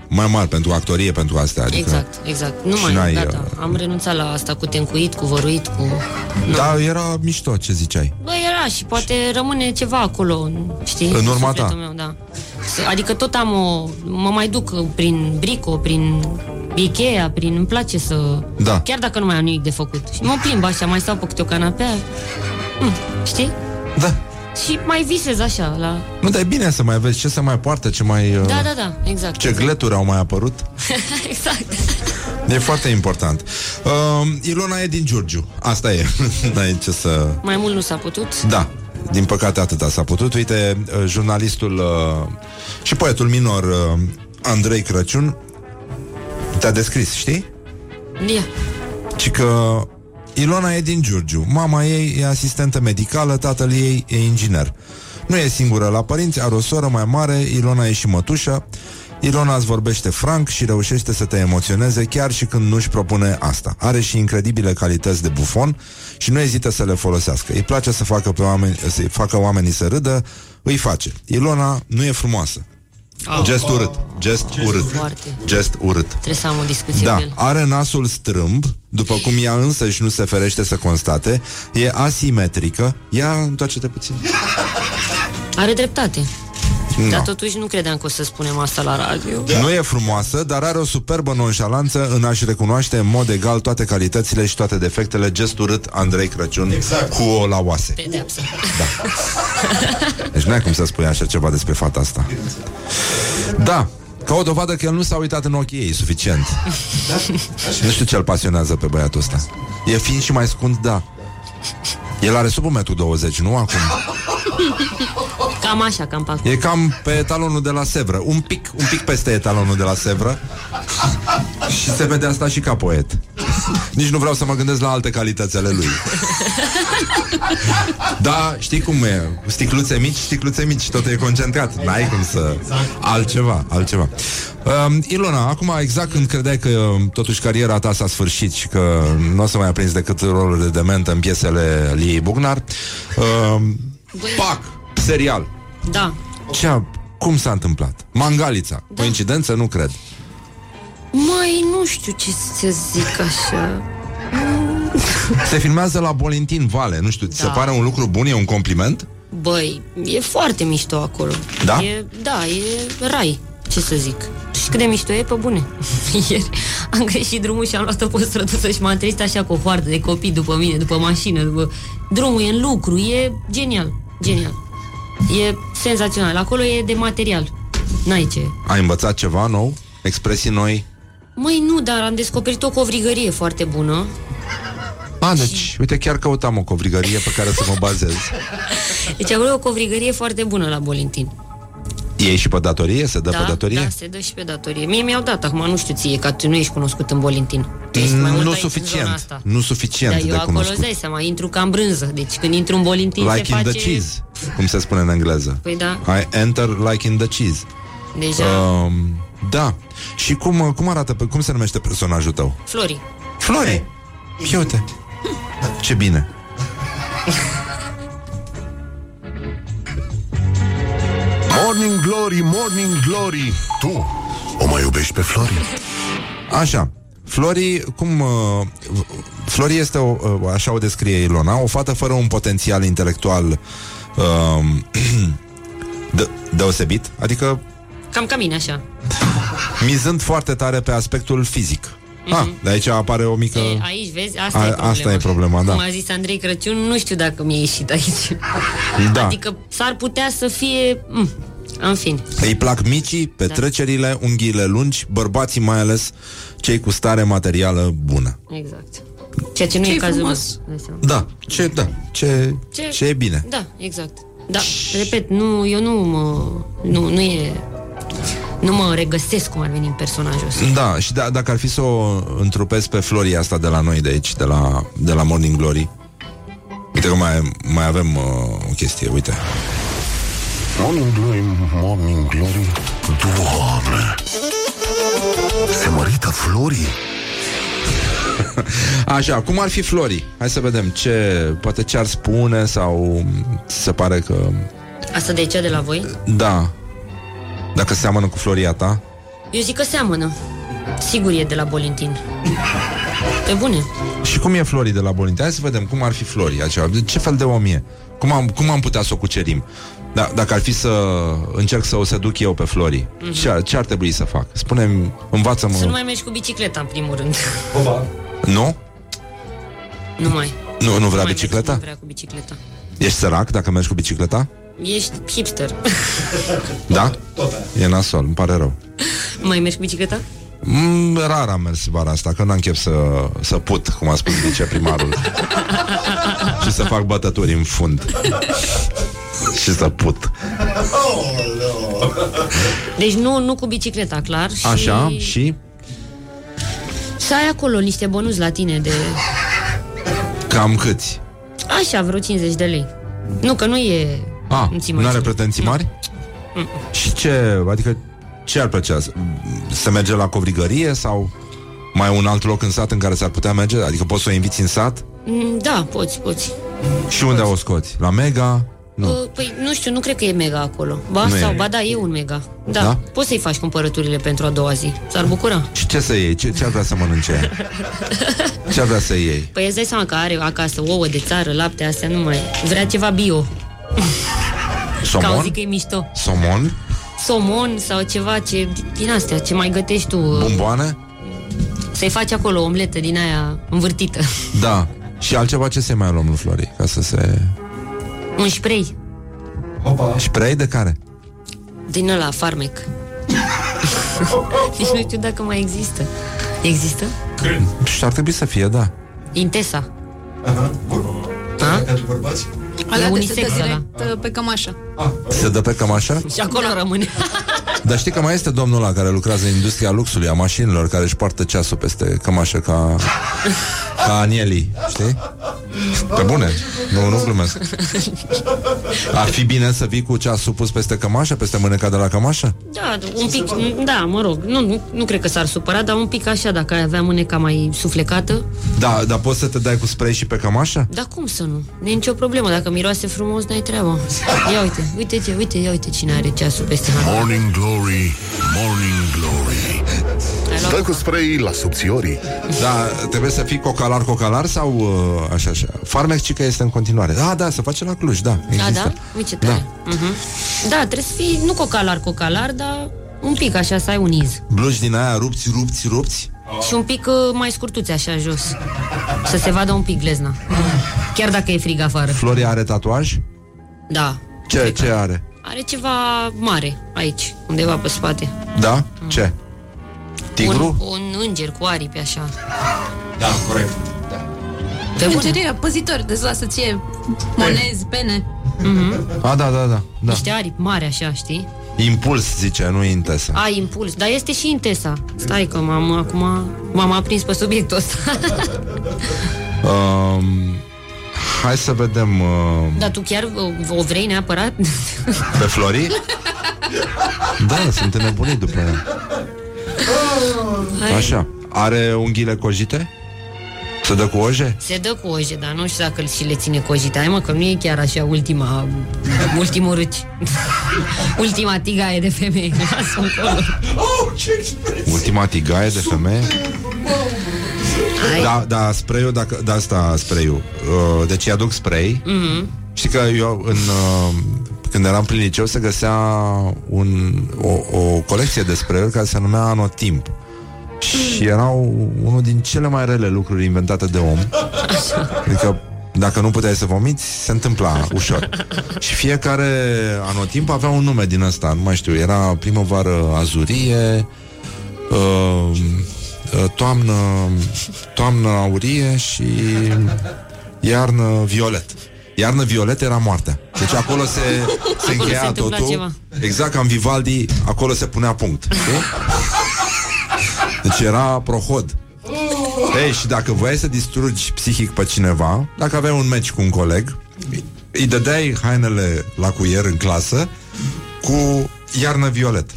mai mari pentru actorie, pentru astea. Adică exact. Nu mai, gata. Am renunțat la asta cu tencuit, cu văruit, cu... Da, era mișto ce ziceai. Bă, era și poate rămâne ceva acolo, știi? În urma ta. Meu, da. Adică tot mă mai duc prin Brico, prin... Ikea, îmi place să... Da. Chiar dacă nu mai am nimic de făcut. Și mă plimb așa, mai stau pe câte o canapea. Știi? Da. Și mai visez așa la... Nu, dar e bine să mai vezi ce se mai poartă, ce mai... Da, exact. Ce gleturi au mai apărut. Exact. E foarte important. Ilona e din Giurgiu. Asta e. Mai mult nu s-a putut. Da. Din păcate atâta s-a putut. Uite, jurnalistul și poetul minor Andrei Crăciun te-a descris, știi? Ia. Și că Ilona e din Giurgiu, mama ei e asistentă medicală, tatăl ei e inginer. Nu e singură la părinți, are o soră mai mare, Ilona e și mătușă. Ilona îți vorbește franc și reușește să te emoționeze chiar și când nu-și propune asta. Are și incredibile calități de bufon și nu ezită să le folosească. Îi place să facă oamenii să râdă, îi face. Ilona nu e frumoasă. Gest urât. Gest urât. Trebuie să am o discuție cu el. Are nasul strâmb, după cum ea însăși nu se ferește să constate. E asimetrică. Ia, întoarce-te puțin. Are dreptate. No. Dar totuși nu credeam că o să spunem asta la radio. Da. Nu e frumoasă, dar are o superbă nonșalanță în a-și recunoaște în mod egal toate calitățile și toate defectele. Gest urât Andrei Crăciun, exact. Cu o la oase. Pedeapsă. Da. Deci n-ai cum să spui așa ceva despre fata asta. Da, ca o dovadă că el nu s-a uitat în ochii ei suficient. Da? Nu știu ce îl pasionează pe băiatul ăsta. E fin și mai scund, da. El are sub 1,20 m, nu acum? Cam așa, cam pe... E cam pe etalonul de la Sevră. Un pic peste etalonul de la Sevră. Și se vede asta și ca poet. Nici nu vreau să mă gândesc la alte calități ale lui. Da, știi cum e? Sticluțe mici, totul e concentrat. N-ai cum să... Altceva. Ilona, acum exact când credeai că totuși cariera ta s-a sfârșit și că nu o să mai aprinzi decât rolul de dementă în piesele Liei Bugnar, pac! Serial. Da. Cum s-a întâmplat? Mangalița. Da. Coincidență? Nu cred. Mai nu știu ce să zic așa. Se filmează la Bolintin Vale. Nu știu, ți se pare un lucru bun? E un compliment? Băi, e foarte mișto acolo. Da? E rai. Ce să zic? Și cât de mișto e, pe bune. Ieri am greșit drumul și am luat-o pe străduță și m-am trezit așa cu o hoardă de copii după mine, după mașină, după... Drumul e în lucru, e genial. E senzațional. Acolo e de material. N-ai ce. Ai învățat ceva nou? Expresii noi? Măi, nu, dar am descoperit o covrigărie foarte bună. Deci, uite, chiar căutam o covrigărie pe care să mă bazez. Deci acolo e o covrigărie foarte bună la Bolintin. E și pe datorie? Se dă pe datorie? Da, se dă și pe datorie. Mie mi-au dat, acum nu știu ție, că tu nu ești cunoscut în Bolintin. Nu suficient de cunoscut. Dar eu acolo îți dai seama, intru ca în brânză. Deci când intru în Bolintin like se face... Like in the cheese, cum se spune în engleză. Păi da. I enter like in the cheese. Deja... da. Și cum arată, cum se numește personajul tău? Flori. Ia uite. Ce bine. Morning Glory, Morning Glory. Tu o mai iubești pe Flori? Așa. Flori este așa o descrie Ilona, o fată fără un potențial intelectual deosebit, adică cam ca mine, așa. Mizând foarte tare pe aspectul fizic. De aici apare o mică... Aici, vezi, asta e problema, da. Cum a zis Andrei Crăciun, nu știu dacă mi-a ieșit aici. Da. Adică s-ar putea să fie... În fin. Îi plac micii, petrecerile, unghiile lungi, bărbații mai ales cei cu stare materială bună. Exact. Ceea ce nu e cazul meu. Da, ce e bine. Da, exact. Da, repet, nu mă regăsesc cum ar veni în personajul ăsta. Da, și dacă ar fi să o întrupesc pe Floria asta de la noi de aici, de la Morning Glory. Uite că mai avem o chestie, uite. Morning Glory, Morning Glory. Doamne! Se mărită Florii? Așa, cum ar fi Florii? Hai să vedem poate ce ar spune sau se pare că... Asta de aici, de la voi? Da. Dacă seamănă cu Floria ta? Eu zic că seamănă. Sigur e de la Bolintin. Pe bune. Și cum e Florii de la Bolintin? Hai să vedem cum ar fi Florii aceea. Ce fel de om e? Cum am putea să o cucerim? Dacă ar fi să încerc să o seduc eu pe Florii, ce ar trebui să fac? Spune-mi, învață-mă. Să nu mai mergi cu bicicleta, în primul rând. Oba. Nu? Nu mai. Nu vrea bicicleta? Nu vrea cu bicicleta. Ești sărac dacă mergi cu bicicleta? Ești hipster. Da? E nasol, îmi pare rău. Mai mergi cu bicicleta? Rar am mers vara asta, că n-am chef să put, cum a spus viceprimarul. Și să fac bătături în fund. și săput. Deci nu cu bicicleta, clar. Și... așa, și? Să ai acolo niște bonus la tine de... Cam câți? Așa, vreo 50 de lei. Nu, că nu e... A, nu are pretenții mari? Nu. Și ce, adică, ce ar plăcea? Să merge la covrigărie sau mai un alt loc în sat în care s-ar putea merge? Adică poți să o inviți în sat? Da, poți. Și unde o scoți? La Mega? Nu. Păi, nu știu, nu cred că e Mega acolo. Ba, nu sau, e... ba da, e un Mega. Da. Poți să-i faci cumpărăturile pentru a doua zi. S-ar bucura. Și ce să iei? Ce ar vrea să mănânce? Ce ar vrea să iei? Păi îți dai seama că are acasă ouă de țară, lapte, astea nu mai... Vrea ceva bio. Somon? Zic că e mișto. Somon? Somon sau ceva ce... din astea, ce mai gătești tu. Bomboane? Să-i faci acolo o omletă din aia învârtită. Da. Și altceva ce să mai luăm lui Flori? Ca să se... un spray. Opa. Spray de care? Din ăla, farmec. Nici nu știu dacă mai există. Există? Cred. Și ar trebui să fie, da. Intesa. Aha, da? Pentru bărbați? Alea de unisex, da. Pe cămașa. Se dă pe cămașa? Și acolo rămâne. Dar știi că mai este domnul ăla care lucrează în industria luxului, a mașinilor, care își poartă ceasul peste cămașă ca Anielii, știi? Pe bune, nu glumesc. Ar fi bine să vii cu ceasul pus peste cămașă, peste mâneca de la cămașă? Da, un pic, da, mă rog, nu cred că s-ar supăra, dar un pic așa, dacă ai avea mâneca mai suflecată. Da, dar poți să te dai cu spray și pe cămașă? Da, cum să nu? Nu e nicio problemă, dacă miroase frumos, n-ai treabă. Ia uite, ia uite cine are ceasul peste mâneca. Morning Glory, Morning Glory. Stai cu spray la subțiorii. Da, trebuie să fii cocalar sau așa. Farmecica este în continuare. Da, se face la Cluj, da. Există. Da? Da. Uh-huh. Da, trebuie să fii, nu cocalar, dar un pic așa, să ai un iz. Blugi din aia, rupți. Și un pic mai scurtuți așa jos. Să se vadă un pic glezna. Chiar dacă e frig afară. Floria are tatuaj? Da. Ce are? Are ceva mare aici, undeva pe spate. Da? Ce? Tigru? Un înger cu aripi așa. Da, corect. Îngeria, păzitori, deci lasă-ție monezi, pene. Mm-hmm. A, da. Niște aripi mari așa, știi? Impuls, zice, nu Intesa. A, impuls, dar este și Intesa. Stai că m-am aprins pe subiectul ăsta. Hai să vedem... Dar tu chiar o vrei neapărat? Pe Flori? Da, sunt înnebunit după ea. Așa, are unghiile cojite? Se dă cu oje? Se dă cu oje, dar nu știu dacă și le ține cojite. Hai mă, că nu e chiar așa ultimul râci. Ultima tigaie de femeie. Ultima tigaie de femeie? Da, spray-ul, da, asta spray-ul. Deci aduc spray. Mm-hmm. Știi că eu când eram prin liceu se găsea o colecție de spray-uri care se numea Anotimp. Și erau unul din cele mai rele lucruri inventate de om. Adică dacă nu puteai să vomiți, se întâmpla ușor. Și fiecare anotimp avea un nume din ăsta. Nu mai știu, era primăvară azurie, toamnă aurie și iarnă violet. Iarnă violet era moartea. Deci acolo se încheia totul ceva. Exact ca în Vivaldi, acolo se punea punct. Deci era prohod. Ei, și dacă voiai să distrugi psihic pe cineva, dacă aveai un meci cu un coleg, îi dădeai hainele la cuier în clasă cu iarnă violet.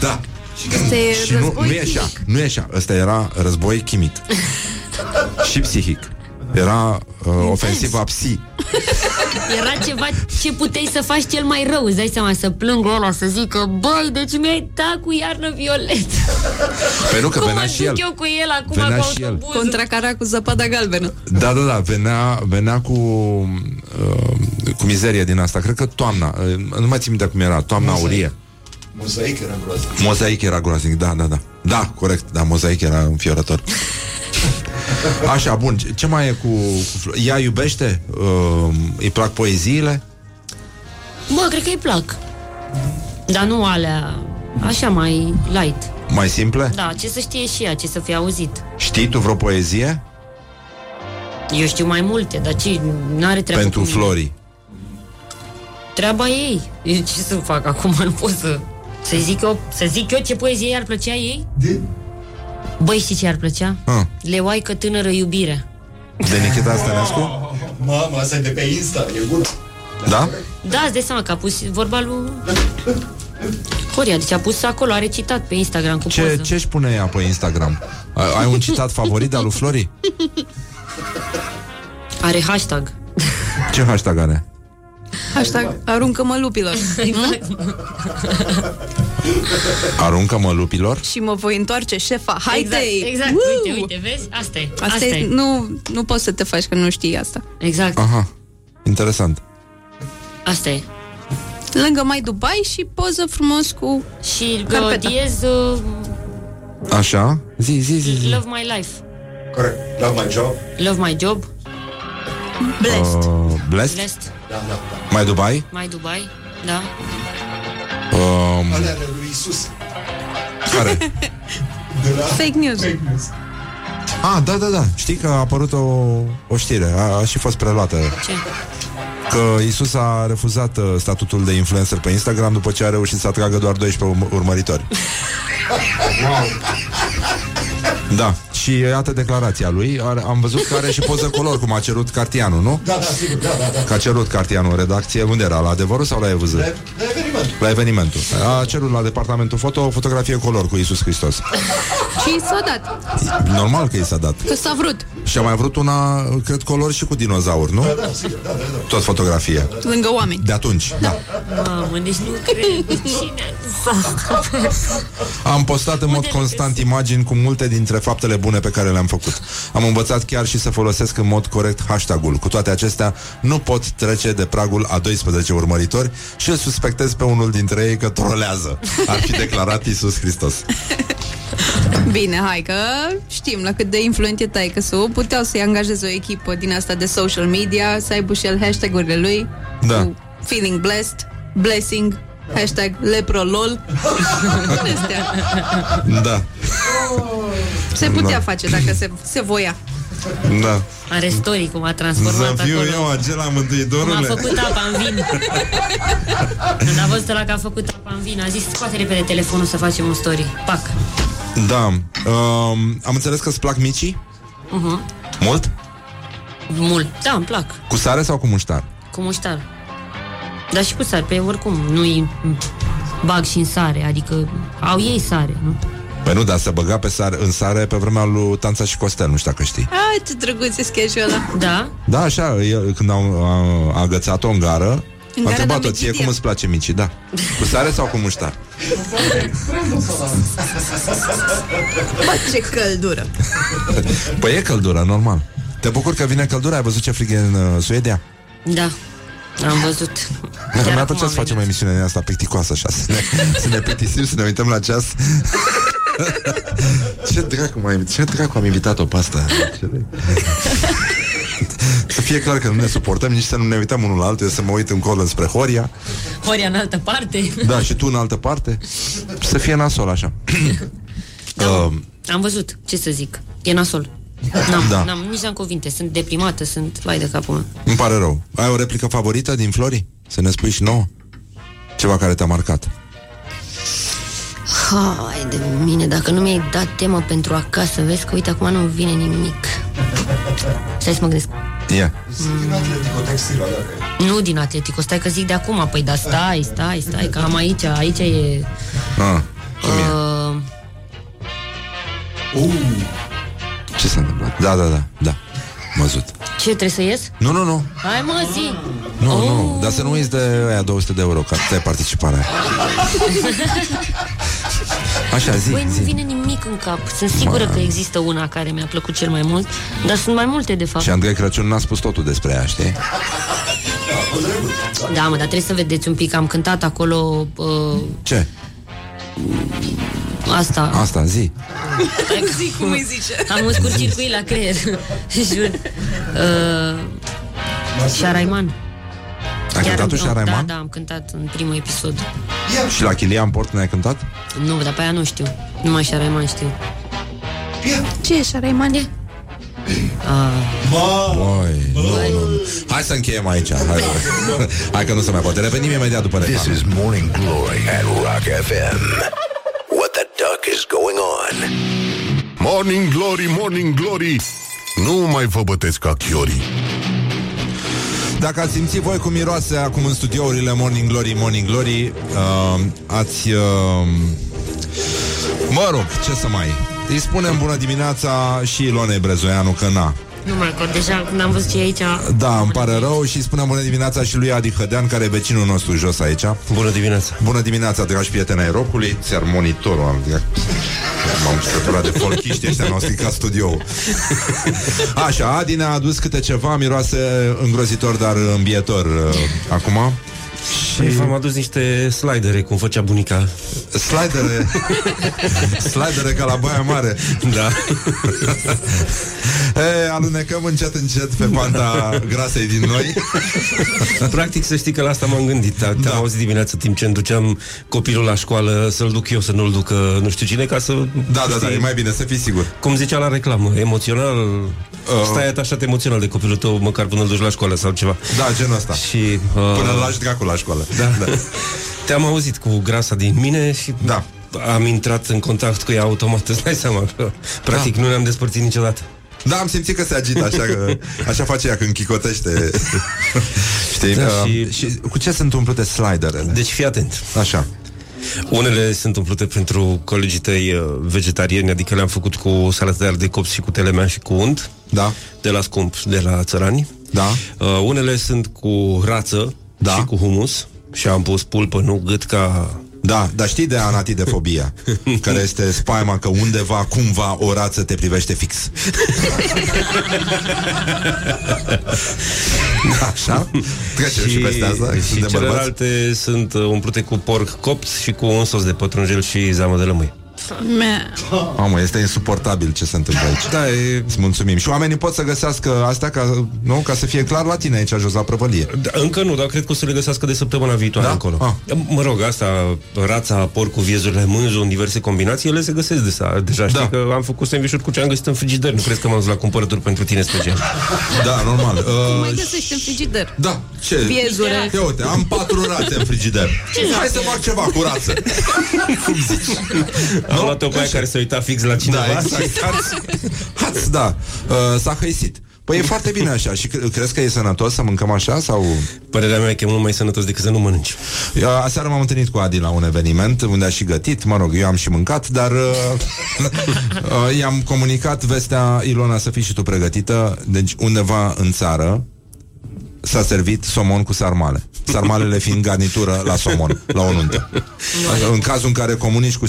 Da. Și nu e așa. Nu e așa. Ăsta era război chimic. Și psihic. Era ofensiva psi. Era ceva ce puteai să faci cel mai rău. Îți dai seama, să plângă ăla, să zică: băi, deci mi-ai dat cu iarnă violet. Păi nu, că cum venea și el. Cum mă duc eu cu el acum cu autobuzul? Contracara cu zăpada galbenă. Da, venea cu cu mizerie din asta. Cred că toamna, nu mai țin minte cum era. Toamna aurie. Mozaic era groaznic. Da. Da, corect, da, mozaic era înfiorător. Așa, bun, ce mai e cu... Ea iubește? Îi plac poeziile? Bă, cred că îi plac. Dar nu alea... așa, mai light. Mai simple? Da, ce să știe și ea, ce să fie auzit. Știi tu vreo poezie? Eu știu mai multe, dar ce... n-are treabă. Pentru Florii. treaba ei. Eu ce să fac acum? Nu pot să zic eu ce poezie ar plăcea ei? Băi, știi ce ar plăcea? Leoaică tânără iubire. De Necheta Stănescu? Mama, asta e de pe Insta, e bună. Da? Da, îți dai seama că a pus vorba lui Horia, deci a pus acolo, a recitat pe Instagram cu poză. Ce-și pune ea pe Instagram? Ai un citat favorit al lui Flori? Are hashtag. Ce hashtag are? Hashtag aruncă-mă lupilor. Aruncă-mă lupilor? Și mă voi întoarce, șefa. Haide-i! Exact. Uite, vezi? Asta e. Asta e. Nu poți să te faci că nu știi asta. Exact. Aha. Interesant. Asta e. Lângă mai Dubai și poză frumos cu... Și gădiez... Așa? Zi. Love my life. Corect. Love my job. Blessed? Da. Mai Dubai? Da. Alea lui Iisus. Care? Fake news. Ah, da. Știi că a apărut o știre. A și fost preluată. Ce? Că Iisus a refuzat statutul de influencer pe Instagram după ce a reușit să atragă doar 12 urmăritori. Wow. Da, și iată declarația lui. Am văzut că are și poză cu lor, cum a cerut Cartianu, nu? Da, sigur, da. Că a cerut Cartianu în redacție. Unde era? La Adevărul sau la Evuză? La evenimentul. A cerut la departamentul foto o fotografie cu lor, cu Iisus Hristos. Și i s-a dat. Normal că i s-a dat. Că s-a vrut. Și a mai vrut una, cred, cu lor și cu dinozauri, nu? Da. Tot fotografie. Lângă oameni. De atunci, da. Mamă, deci nu cred. Cine a... Am postat în mod constant imagini cu multe dintre faptele bune pe care le-am făcut. Am învățat chiar și să folosesc în mod corect hashtag-ul. Cu toate acestea, nu pot trece de pragul a 12 urmăritori și îl suspectez pe unul dintre ei că trolează. Ar fi declarat Iisus Hristos. Bine, hai că știm la cât de influent e taică-su. Puteau să-i angajeze o echipă din asta de social media, să aibă și el hashtag-urile lui. Da. Cu feeling blessed, blessing, hashtag leprolol. Da. Se putea face dacă se voia. Da. Are story cum a transformat acolo. Să fiu eu acela, mântuitorule. Cum a făcut apa în vin. Când a văzut ăla că a făcut apa în vin, a zis, scoate repede telefonul să facem un story. Pac. Da. Am înțeles că îți plac micii? Uh-huh. Mult? Da, îmi plac. Cu sare sau cu muștar? Cu muștar. Dar și cu sare, pe oricum. Nu-i bag și în sare. Adică au ei sare, nu? Păi nu, dar se băga în sare pe vremea lui Tanța și Costel, nu știu dacă știi. Ah, ce drăguț e sketch-ul ăla. Da? Da, așa, când a agățat-o în gară, a întrebat-o, ție cum îți place micii, da. Cu sare sau cu muștar? Bă, ce căldură! Păi e căldură, normal. Te bucur că vine căldura? Ai văzut ce frig e în Suedia? Da. Am văzut. Mi-a plăcut să facem emisiunea asta plicticoasă așa, să ne plictisim, să ne uităm la ceas. Ce dracu am invitat-o pe asta? Să fie clar că nu ne suportăm, nici să nu ne uităm unul la altul. Eu să mă uit încolo spre Horia în altă parte. Da, și tu în altă parte. Să fie nasol așa. Da, am văzut, ce să zic. E nasol. Nici n-am cuvinte, sunt deprimată, sunt vai de capul meu. Îmi pare rău. Ai o replică favorită din Flori? Să ne spui și nouă. Ceva care te-a marcat. Hai de mine, dacă nu mi-ai dat temă pentru acasă, vezi că, uite, acum nu vine nimic. Stai să mă gândesc. Din Atletico Textila, dacă... Nu din Atletico, stai că zic de acum. Păi, dar stai, că am aici e... Ce s-a întâmplat? Da. Măzut. Ce, trebuie să ies? Nu. Hai, mă, zi! Nu, dar să nu uiți de aia 200 de euro, că atâta e participarea aia. Așa, zi. Băi, nu vine nimic în cap. Sunt sigură că există una care mi-a plăcut cel mai mult, dar sunt mai multe, de fapt. Și Andrei Crăciun n-a spus totul despre ea, știi? Da, mă, dar trebuie să vedeți un pic. Am cântat acolo... Ce? Asta, zi. Zi cum îi zice. Am un scurt circuit la creier. Jur. Șaraiman. Ai cântat-o Șaraiman? Da, am cântat în primul episod. Și la Chilia în Port n-ai cântat? Nu, dar pe aia nu știu. Numai Șaraiman știu. Ce e Șaraiman? Băi, Hai să încheiem aici. Hai că nu se mai poate. Revenim imediat după reclamă. This is Morning Glory at ROC FM. What the duck is going on? Morning Glory, Morning Glory, nu mai vă bătesc ca chiorii. Dacă ați simțit voi cum miroase acum în studiourile Morning Glory, Morning Glory, ați... mă rog, ce să mai... Îi spunem bună dimineața și Ilonei Brezoianu că na. Nu mai acord, deja când am văzut ce aici... Da, îmi pare rău și îi spunem bună dimineața și lui Adi Hădean, care e vecinul nostru jos aici. Bună dimineața! Bună dimineața, dragi prieteni ai rocului, ți-ar monitorul. M-am stăturat de folchiști ăștia, n-au stricat studioul. Așa, Adi ne-a adus câte ceva, miroase îngrozitor, dar îmbietor acum. Și am adus niște slidere, cum făcea bunica. Slidere? Slidere ca la Baia Mare. Da. E, alunecăm încet, încet pe panta grasei din noi. Practic, să știi că la asta m-am gândit. Te-am auzit dimineața, timp ce îmi duceam copilul la școală, să-l duc eu, să nu-l duc nu știu cine, ca să... Da, e mai bine, să fii sigur. Cum zicea la reclamă, emoțional... Stai atașat emoțional de copilul tău, măcar până îl duci la școală sau ceva. Da, genul ăsta. Și, până îl lași dracul la școală. Da. Te-am auzit cu grasa din mine și... Da. Am intrat în contact cu ea automat, îți dai seama că, practic, nu ne-am despărțit niciodată. Da, am simțit că se agită, așa face ea când chicotește. Știi? Da, și cu ce sunt umplute sliderele? Deci fii atent. Așa. Unele sunt umplute pentru colegii tăi vegetarieni, adică le-am făcut cu salată de copt și cu telemea și cu unt. Da. De la scump, de la țărani. Da. Unele sunt cu rață și cu humus și am pus pulpă, nu gât, ca... Da, dar știi de anatidefobia, care este spaima că undeva, cumva, o rață te privește fix. Așa? Trecem și peste asta. Și celelalte sunt umplute cu porc copt și cu un sos de pătrunjel și zeamă de lămâie. Mamă, este insuportabil ce se întâmplă aici. Da, îți mulțumim. Și oamenii pot să găsească astea, ca să fie clar la tine aici, jos la prăvălie. Da, încă nu, dar cred că o să le găsească de săptămâna viitoare încolo. Mă rog, asta, rața, porcul, viezurile, mânjul, în diverse combinații, ele se găsesc deja. Știi că am făcut sandvișuri cu ce am găsit în frigider. Nu crezi că m-am dus la cumpărături pentru tine special? Da, normal. Mai găsești în frigider? Da, ce? Viezure. Ia uite, am 4 rațe în frigider. Hai să fac ceva cu rață. Cum zici? Am luat-o pe aia care se uita fix la cineva. Da, exact. S-a hăisit. Păi e foarte bine așa. Și crezi că e sănătos să mâncăm așa? Sau? Părerea mea e că e mult mai sănătos decât să nu mănânci. Aseară m-am întâlnit cu Adi la un eveniment unde a și gătit, mă rog, eu am și mâncat. Dar i-am comunicat vestea: Ilona, să fii și tu pregătită. Deci undeva în țară s-a servit somon cu sarmale. Sarmalele fiind garnitură la somon, la o nuntă. În cazul în care comunici cu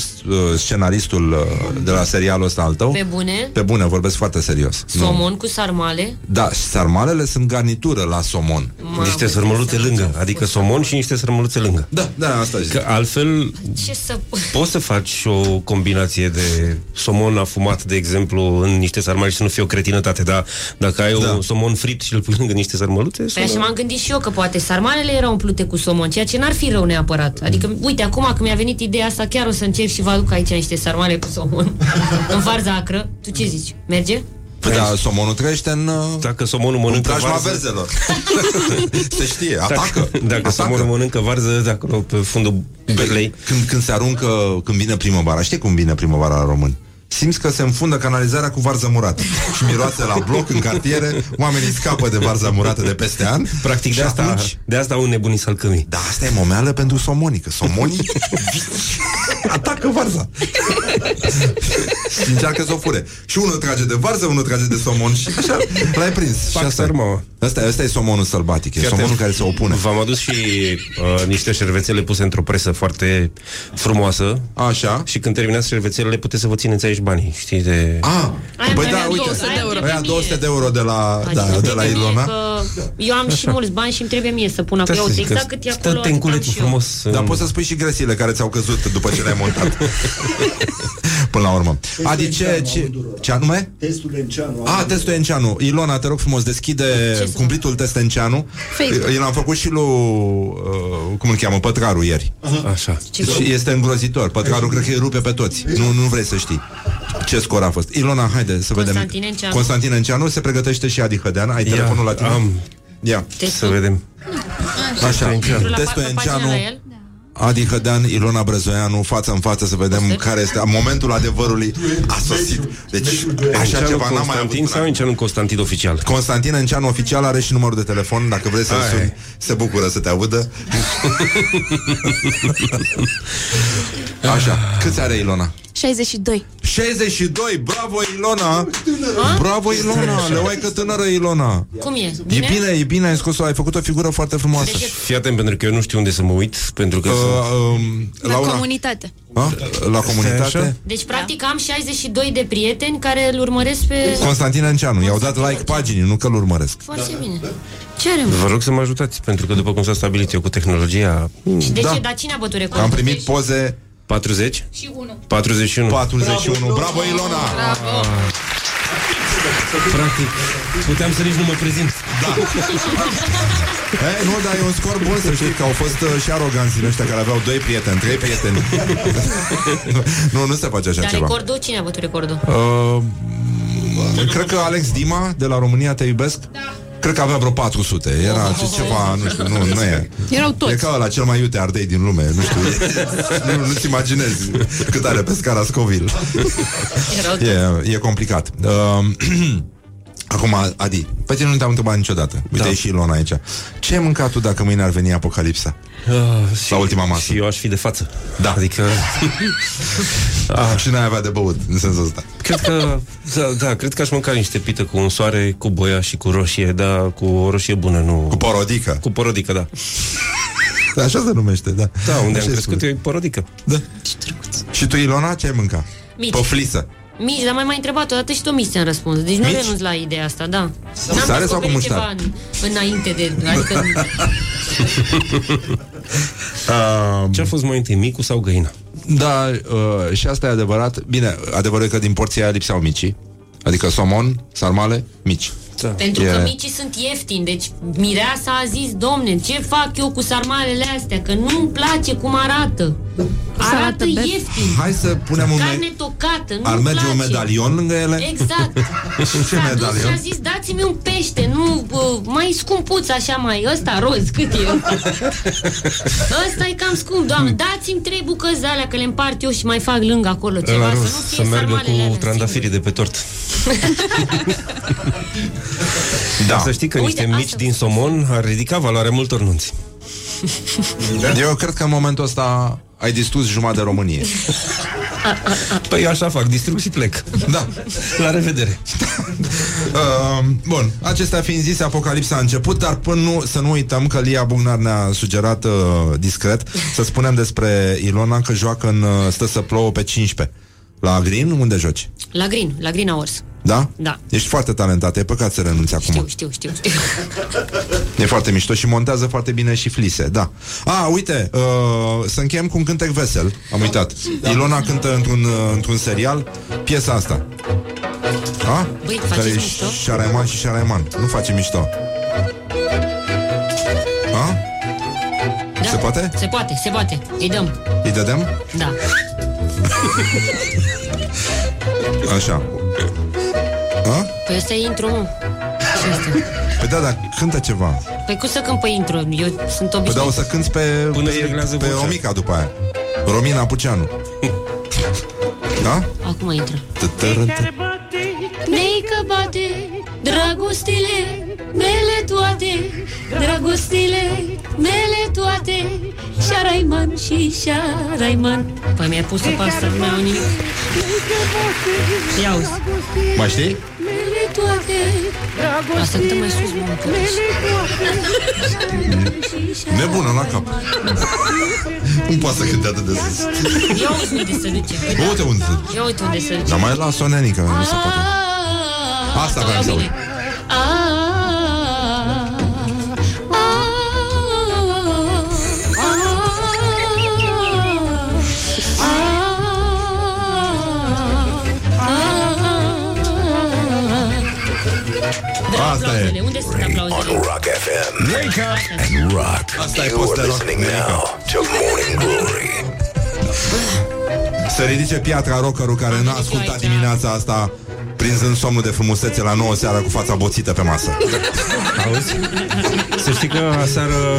scenaristul de la serialul ăsta al tău. Pe bune? Pe bune, vorbesc foarte serios. Somon cu sarmale? Da, și sarmalele sunt garnitură la somon. Niște sărmăluțe lângă, adică somon și niște sărmăluțe lângă. Da, asta zic. Că altfel poți să faci o combinație de somon afumat, de exemplu, în niște sarmale și să nu fie o cretinătate. Dar dacă ai un somon fript și îl pui lângă niște sărmăluțe. Și m-am gândit și eu că poate sarmalele erau umplute cu somon, ceea ce n-ar fi rău neapărat. Adică, uite, acum că mi-a venit ideea asta, chiar o să încep și vă aduc aici niște sarmale cu somon în varză acră. Tu ce zici? Merge? Da, somonul trăiește în... Dacă somonul mănâncă varză... Se știe, atacă. Dacă somonul mănâncă varză, de acolo, pe fundul berlei... Când se aruncă, când vine primăvara, știi cum vine primăvara la români? Simți că se înfundă canalizarea cu varză murată și miroase la bloc, în cartiere. Oamenii scapă de varza murată de peste an. Practic de asta au nebunii salcâmii. Da, asta e momeală pentru somonii, că somonii atacă varza și încearcă să o fure. Și unul trage de varză, unul trage de somon și așa l-ai prins. Asta e somonul sălbatic, e somonul care se opune. V-am adus și niște șervețele puse într-o presă foarte frumoasă. Așa. Și când terminați șervețelele, puteți să vă țineți aici banii, știi, de... Păi da, uite, aia 200 de euro de la Ilona. Eu am și mulți bani și îmi trebuie mie să pun acolo. Exact cât e acolo, atât am și eu. Dar poți să spui și gresile care ți-au căzut după ce le-ai montat. Până la urmă. Adi, ce anume? Testul Enceanu. Testul Enceanu. Ilona, te rog frumos, deschide cumplitul test Enceanu. Eu l-am făcut și lui, cum îl cheamă, Pătraru ieri. Așa. Și este îngrozitor. Pătraru cred că îi rupe pe toți. Nu vrei să știi ce scor a fost. Ilona, haide să vedem. Constantin Enceanu. Se pregătește și Adi Hădean. Ai telefonul la tine? Am Ia, să vedem. Așa, testul Enceanu, Adi Hădean, Ilona Brăzoianu, față în față, să vedem care este momentul adevărului a sosit. Deci, așa ceva n-am mai avut. Sau Enceanu Constantin oficial? Constantin Enceanu oficial are și numărul de telefon, dacă vrei să-l suni. Se bucură să te audă. Așa, câți are Ilona? 62. 62, bravo Ilona. Bravo Ilona, leoaică tânără Ilona. Cum e? Bine? E bine, e bine, ai scos-o, ai făcut o figură foarte frumoasă. Fii atent, pentru că eu nu știu unde să mă uit, pentru că la comunitate. A? La comunitate? Deci practic am 62 de prieteni care îl urmăresc pe Constantin Enceanu. I-au dat like paginii, nu că îl urmăresc. Foarte bine. Ce are? Vă rog să mă ajutați, pentru că după cum s-a stabilit eu cu tehnologia. De ce? Dar cine a bătut record? Am primit poze 40? Și 1. 41. 41. Bravo, bravo Ilona! Bravo. Practic, puteam să nici nu mă prezint. Da. E, nu, dar e un scor bun, să știi că au fost și aroganții ăștia care aveau 2 prieteni, 3 prieteni. Nu se face așa, dar ceva. Dar recordul? Cine a bătut recordul? Cred că Alex Dima, de la România Te Iubesc. Da. Cred că avea vreo 400. Era ceva, nu știu, nu e. Erau toți. E ca ăla cel mai iute ardei din lume. Nu știu, nu-ți imaginezi cât are pe scara Scoville. E complicat. Acum, Adi, pe tine nu te-am întrebat niciodată. Uite, și Ilona aici. Ce ai mâncat tu dacă mâine ar veni apocalipsa? La ultima masă. Și eu aș fi de față. Da. Adică... Și n-ai avea de băut, în sensul ăsta. Cred că... Da, cred că aș mânca niște pită cu un soare, cu boia și cu roșie, dar cu o roșie bună, nu... Cu porodică. Cu porodică, da. Așa se numește, da. Da, unde am crescut eu e porodică. Da. Și tu, Ilona, ce ai mâncat? Mici. Poflisă. Mici, dar mai întrebat odată și tu mici în răspuns. Deci nu renunț la ideea asta, da. Cu sare sau cu muștar? Înainte de... Adică... Ce-a fost mai întâi, micul sau găina? Da, și asta e adevărat. Bine, adevărul e că din porția aia lipseau micii. Adică somon, sarmale, mici. Da. Pentru că micii sunt ieftini. Deci mireasa a zis: domne, ce fac eu cu sarmalele astea? Că nu-mi place cum arată. Arată ieftin. Hai să punem un carne tocată, nu-mi place. Ar merge un medalion lângă ele? Exact. Și medalion? Și a zis: dați-mi un pește, nu mai scumpuț așa, mai ăsta roz, cât e. Ăsta e cam scump, doamnă. Dați-mi 3 bucăți de alea, că le împart eu și mai fac lângă acolo ceva, să nu fie sarmalele alea. Cu trandafirii de pe tort. Da. Să știi că niște mici din somon ar ridica valoarea multor nunți. Eu cred că în momentul ăsta ai distrus jumătate de Românie. Păi eu așa fac, distrug și plec. Da. La revedere. Bun, acestea fiind zise, apocalipsa a început. Dar până să nu uităm că Lia Bugnar ne-a sugerat discret să spunem despre Ilona că joacă în Stă să plouă pe 15. La Green? Unde joci? La Green, la Green Hours. Da? Da. Ești foarte talentată, e păcat să renunți acum. Știu. E foarte mișto și montează foarte bine și flise, da. A, uite, să încheiem cu un cântec vesel. Am uitat. Ilona cântă într-un serial piesa asta. A? Băi, faceți mișto? Șaraiman și Șaraiman. Nu face mișto. A? Da. Se poate? Se poate. Îi dăm. Îi dădem? Da. Așa. Păi ăsta e intro, mă. Păi da, dar cântă ceva. Păi cum să cânt pe intro? Eu sunt obișnuit. Păi da, o să cânti pe Omica după aia, Romina Puceanu. Da? Acum intră. Nei că bate dragostile mele toate, dragostile mele toate, Șaraiman și Șaraiman. Păi mi-ai pus-o pe asta, nu mai au nimic. Ia auzi. Mai știi? Asta câte mai sus, mă încălăși. Nebună la cap. Cum poate să cânte atât de sus? Ia uite unde se duce. Ia uite unde se duce. Dar mai las o nenică, nu se poate. Asta vreau să uit. Asta e. Unde sunt aplauzele? On ROC FM. Makeup and rock. You are listening now to Morning Glory. Să ridice piatra rockerul care n-a ascultat dimineața asta prinzând somnul de frumusețe la 9 seara cu fața boțită pe masă. Auzi? Să știi că aseară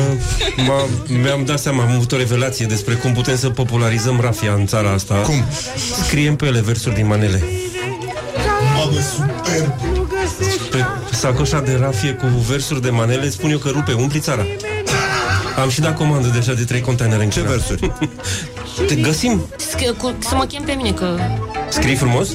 mi-am dat seama, am avut o revelație despre cum putem să popularizăm rafia în țara asta. Cum? Scriem pe ele versuri din manele. Mamă, super! Pe sacoșa de rafie cu versuri de manele spun eu că rupe, umpli țara. Am și dat comandă deja de 3 containere în curând. Ce versuri? Te găsim? Să mă chem pe mine, că... Scrii frumos?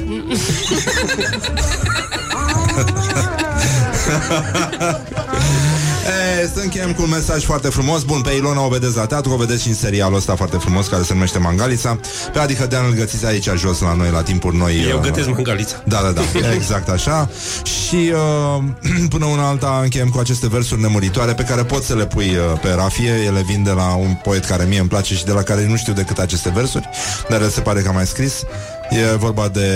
Să încheiem cu un mesaj foarte frumos. Bun, pe Ilona o vedeți la teatru, o vedeți și în serialul ăsta foarte frumos care se numește Mangalița. Pe Adi Hădean îl găsiți aici jos la noi, la timpuri noi. Eu gătesc Mangalița. Da, da, da, exact așa. Și până una alta încheiem cu aceste versuri nemuritoare pe care poți să le pui pe rafie. Ele vin de la un poet care mie îmi place și de la care nu știu decât aceste versuri, dar el se pare că a mai scris. E vorba de...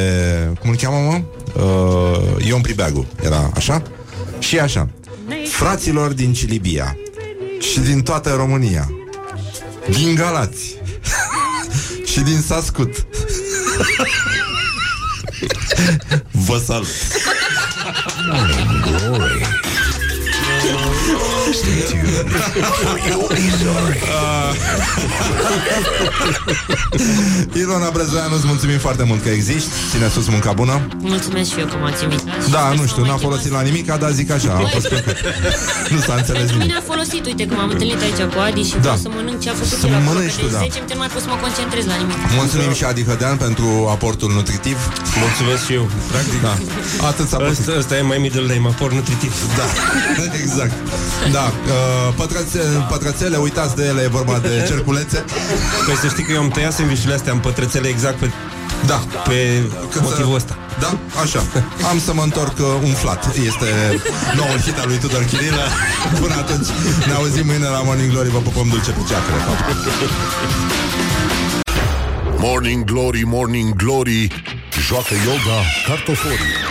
cum îl cheamă, mă? Ion Pribeagu. Era așa? Și așa: fraților din Cilibia și din toată România, din Galați și din Sascut, vă salut! Stay tuned for Iulia Sorry. Ilona Brezoianu, îți mulțumim foarte mult că existi. Ține sus munca bună. Mulțumesc și eu că m-ați invitat. Da, nu știu, n-a folosit la nimic, dar zic așa, a fost perfect. Nu s-a înțeles nimic. Pentru mine a folosit, uite, că m-am întâlnit aici cu Adi și vreau să mănânc ce a făcut el. Să mănânci tu, da. Nu mai pot să mă concentrez la nimic. Mulțumim și Adi Hădean pentru aportul nutritiv. Mulțumesc și eu. Practic, da. Atât s-a pus. Ăsta e mai middle name, aport nutritiv. Da, exact. Da, pătrățele, uitați de ele, e vorba de cerculețe. Păi să știi că eu am tăiat sandvișurile astea în pătrățele exact pe... Da, pe motivul ăsta. Da, așa. Am să mă întorc umflat. Este noul hit al lui Tudor Chirilă. Până atunci, ne auzim mâine la Morning Glory. Vă pupăm dulce pe ceacră. Morning Glory, Morning Glory, joacă yoga cartoforii.